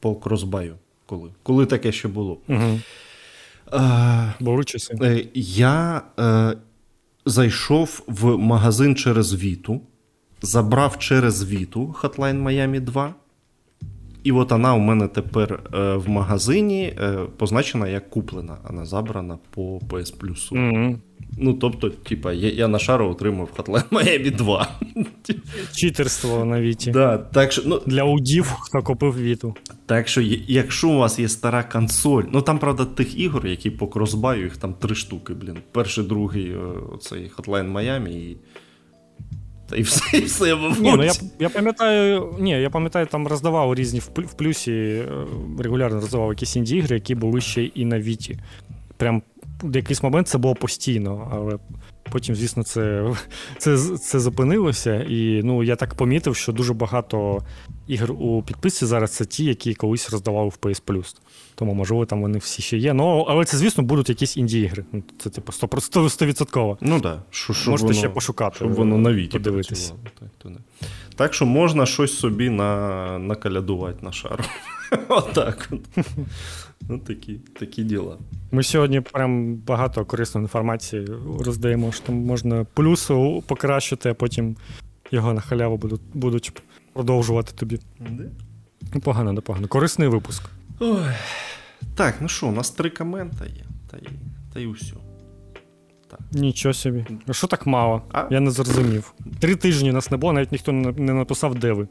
По кросбаю, коли таке ще було. Угу. Були часи. Я зайшов в магазин через Віту. Забрав через Віту Hotline Miami 2. І от вона у мене тепер в магазині позначена як куплена. Вона забрана по PS Plus. Mm-hmm. Ну, тобто, типа, я на шару отримав Hotline Miami 2. Читерство на Віті. Да, так що, ну, для удів, хто купив Віту. Так що, якщо у вас є стара консоль, ну там, правда, тих ігор, які по кросбаю, їх там 3 штуки, Перший, другий, оцей Hotline Miami і... Та і все мабуть. Ні, ну, я пам'ятаю, там роздавав різні в плюсі, регулярно роздавав якісь інді-ігри, які були ще і на Віті. Прям в якийсь момент це було постійно, але потім, звісно, це зупинилося. І ну, я так помітив, що дуже багато ігор у підписці зараз це ті, які колись роздавали в PS Plus. Тому, можливо, там вони всі ще є. Ну, але це, звісно, будуть якісь інді-ігри. Це, типу, 100%. Ну, да. Можете воно, ще пошукати. Щоб воно на Віті подивитись. Так що можна щось собі накалядувати на шару. Отак от. Ну, такі діла. Ми сьогодні прям багато корисної інформації роздаємо, що там можна плюсу покращити, а потім його на халяву будуть продовжувати тобі. Непогано, непогано. Корисний випуск. Ой. Так, ну що, у нас 3 комента є, та й усьо. Нічого собі. Що так мало? Я не зрозумів. 3 тижні нас не було, навіть ніхто не написав, де ви.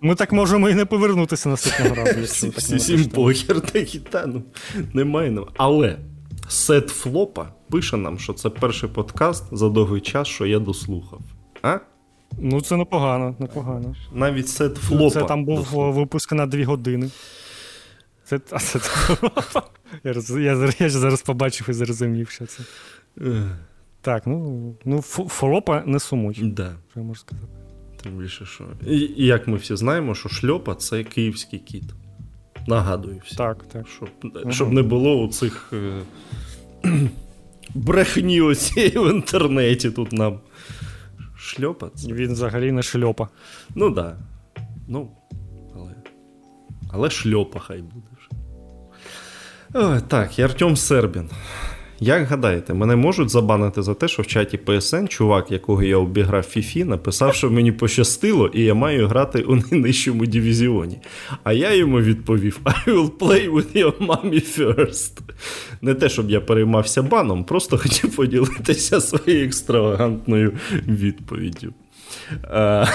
Ми так можемо і не повернутися наступного разу. Всім похер такі, ну, немає. Але Сет Флопа пише нам, що це перший подкаст за довгий час, що я дослухав. А? Ну, це непогано. Навіть Сет Флопа. Це там був випуск на 2 години. А Сет Флопа. Я зараз побачив і зрозумів, що це. Так, ну Флопа не сумуй. Да. Що я можу сказати? Більше, що... І як ми всі знаємо, що шльопа — це київський кіт. Нагадую всі. Так. Щоб не було у цих брехні оцієї в інтернеті тут нам. Шльопа — це... Він взагалі не шльопа. Ну, так. Да. Ну, але шльопа хай буде вже. Ой, так, і Артем Сербін. Як гадаєте, мене можуть забанити за те, що в чаті PSN чувак, якого я обіграв в FIFA, написав, що мені пощастило, і я маю грати у найнижчому дивізіоні. А я йому відповів: I will play with your mommy first. Не те, щоб я переймався баном, просто хотів поділитися своєю екстравагантною відповіддю.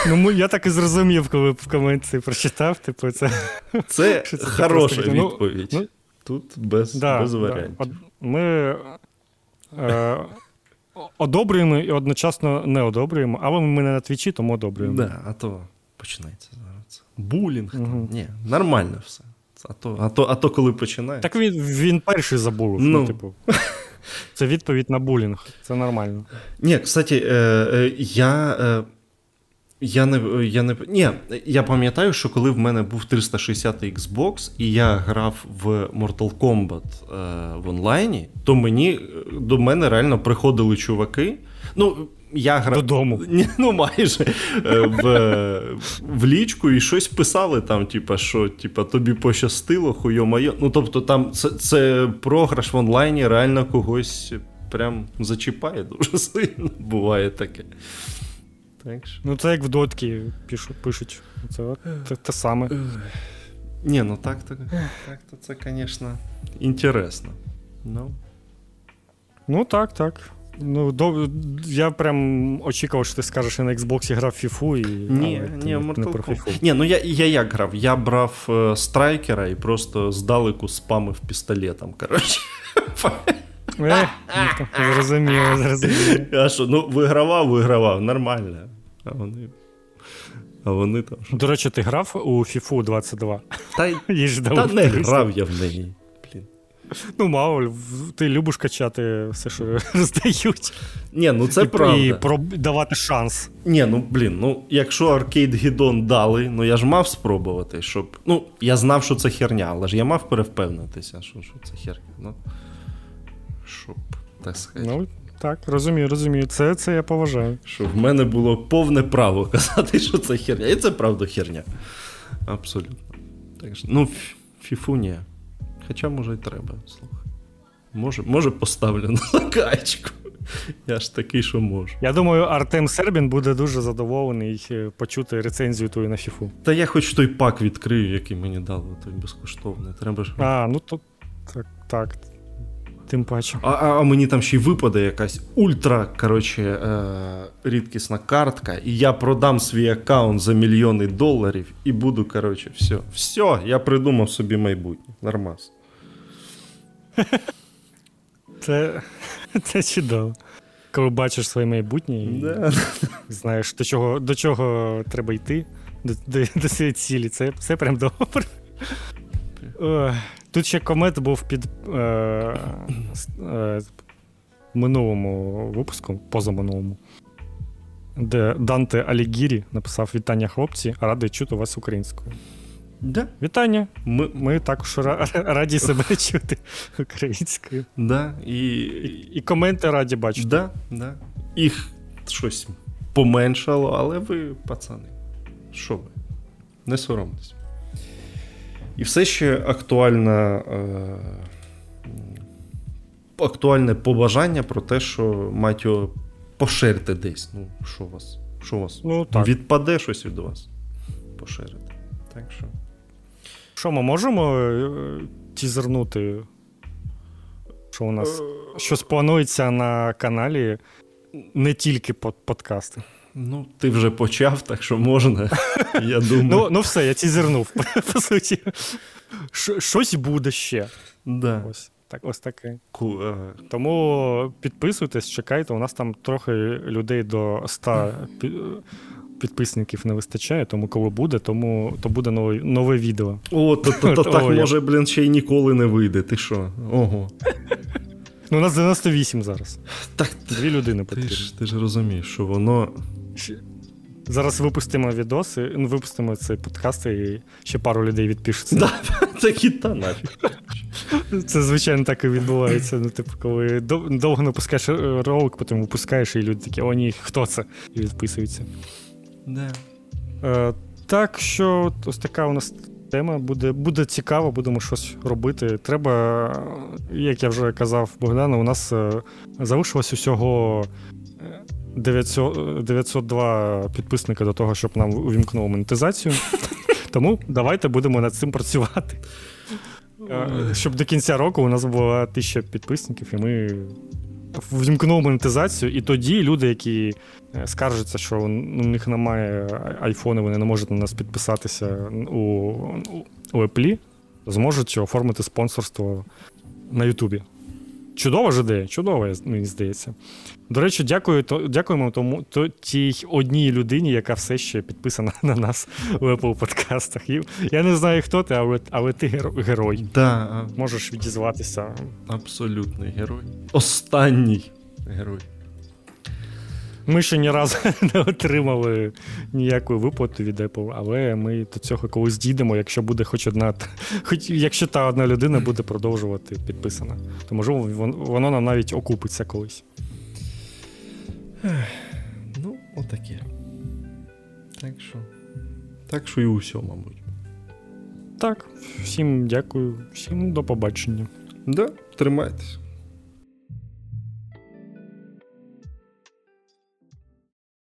Ну, я так і зрозумів, коли в коменті прочитав. Типу, це хороша відповідь. Тут без варіантів. Ми одобрюємо і одночасно не одобрюємо, але ми не на твічі, тому одобрюємо. Да, а то починається зараз. Булінг. Угу. Ні, нормально все. А то коли починає. Так він перший забулив. Ну. Типу. Це відповідь на булінг. Це нормально. Ні, кстати, я пам'ятаю, що коли в мене був 360 Xbox, і я грав в Mortal Kombat в онлайні, то до мене реально приходили чуваки. Ну, я грав додому. Ну, майже в лічку і щось писали там, типа, що типа тобі пощастило, хуйо-майо. Ну, тобто там це програш в онлайні реально когось прям зачіпає дуже сильно. Буває таке. Ну, це як в дотки пишуть. Це те саме. Ні, ну так-то це, звісно, інтересно. Ну, так. Ну, я прям очікував, що ти скажеш, що на Xbox грав Фіфу і... Ні, Mortal Kombat. Ні, ну я як грав? Я брав страйкера і просто здалеку спамив пістолетом, коротше. Зрозуміло. А що, ну вигравав, нормально. А вони там... До речі, ти грав у FIFA 22? Та не грав я в неї. Ну, мало, ти любиш качати все, що роздають. Ні, ну це правда. І давати шанс. Ні, ну, якщо аркейд-гідон дали, ну я ж мав спробувати, щоб... Ну, я знав, що це херня, але ж я мав перевпевнитися, що це херня, ну... Щоб, так сказати. Ну, так, розумію. Це я поважаю. Щоб в мене було повне право казати, що це херня. І це правда херня. Абсолютно. Так що, ну, фіфу ні. Хоча, може, і треба, слухай. Може поставлю на качку. Я ж такий, що можу. Я думаю, Артем Сербін буде дуже задоволений почути рецензію твою на фіфу. Та я хоч той пак відкрию, який мені дали, той безкоштовний. Треба ж... ну то так. Тим паче. А мені там ще й випаде якась ультра, рідкісна картка, і я продам свій аккаунт за $1 мільйон і буду, все. Все, я придумав собі майбутнє. Нормас. Це чудово. Коли бачиш своє майбутнє і знаєш, до чого треба йти, до своєї цілі. Це все прям добре. Тут ще комент був під минулому випуску, позаминулому, де Данте Алігірі написав: «Вітання, хлопці, радий чути вас українською». Да. Вітання. Ми також раді себе чути українською. Да. І коменти раді бачити. Да. Їх щось поменшало, але ви, пацани, що ви, не соромтесь. І все ще актуальне побажання про те, що, мать його, поширте десь. Ну, що у вас? Ну, відпаде щось від вас? Поширите. Так що. Що, ми можемо тізернути, що у нас, що планується на каналі, не тільки подкасти? Ну, ти вже почав, так що можна, я думаю. Ну все, я тізернув, по суті. Щось буде ще. Да. Ось таке. Тому підписуйтесь, чекайте, у нас там трохи людей до 100 підписників не вистачає, тому коли буде, то буде нове відео. О, то так може, ще й ніколи не вийде, ти що? Ого. Ну, у нас 98 зараз. Так, 2 людини потрібно. Ти ж розумієш, що воно... Зараз випустимо відоси, випустимо цей подкаст, і ще пару людей відпишеться. Так і та нафіг. Це, звичайно, так і відбувається. Ну, типу, коли довго напускаєш ролик, потім випускаєш, і люди такі: «О ні, хто це?» І відписуються. Да. Так що ось така у нас тема. Буде цікаво, будемо щось робити. Треба, як я вже казав Богдану, у нас залишилось усього 902 підписника до того, щоб нам увімкнуло монетизацію. Тому давайте будемо над цим працювати. Щоб до кінця року у нас була 1000 підписників, і ми ввімкнули монетизацію, і тоді люди, які скаржаться, що у них немає айфону, вони не можуть на нас підписатися у Apple, зможуть оформити спонсорство на Ютубі. Чудова ж ідея, чудова, мені здається. До речі, дякуємо тому тій одній людині, яка все ще підписана на нас в Apple подкастах. Я не знаю, хто ти, але ти герой. Да. Можеш відізватися. Абсолютний герой. Останній герой. Ми ще ні разу не отримали ніякої виплати від Apple, але ми до цього колись дійдемо, якщо буде якщо та одна людина буде продовжувати підписана. То, можливо, воно нам навіть окупиться колись. Ну, отаке. Так що і усе, мабуть. Так, всім дякую, всім до побачення. Да, тримайтесь.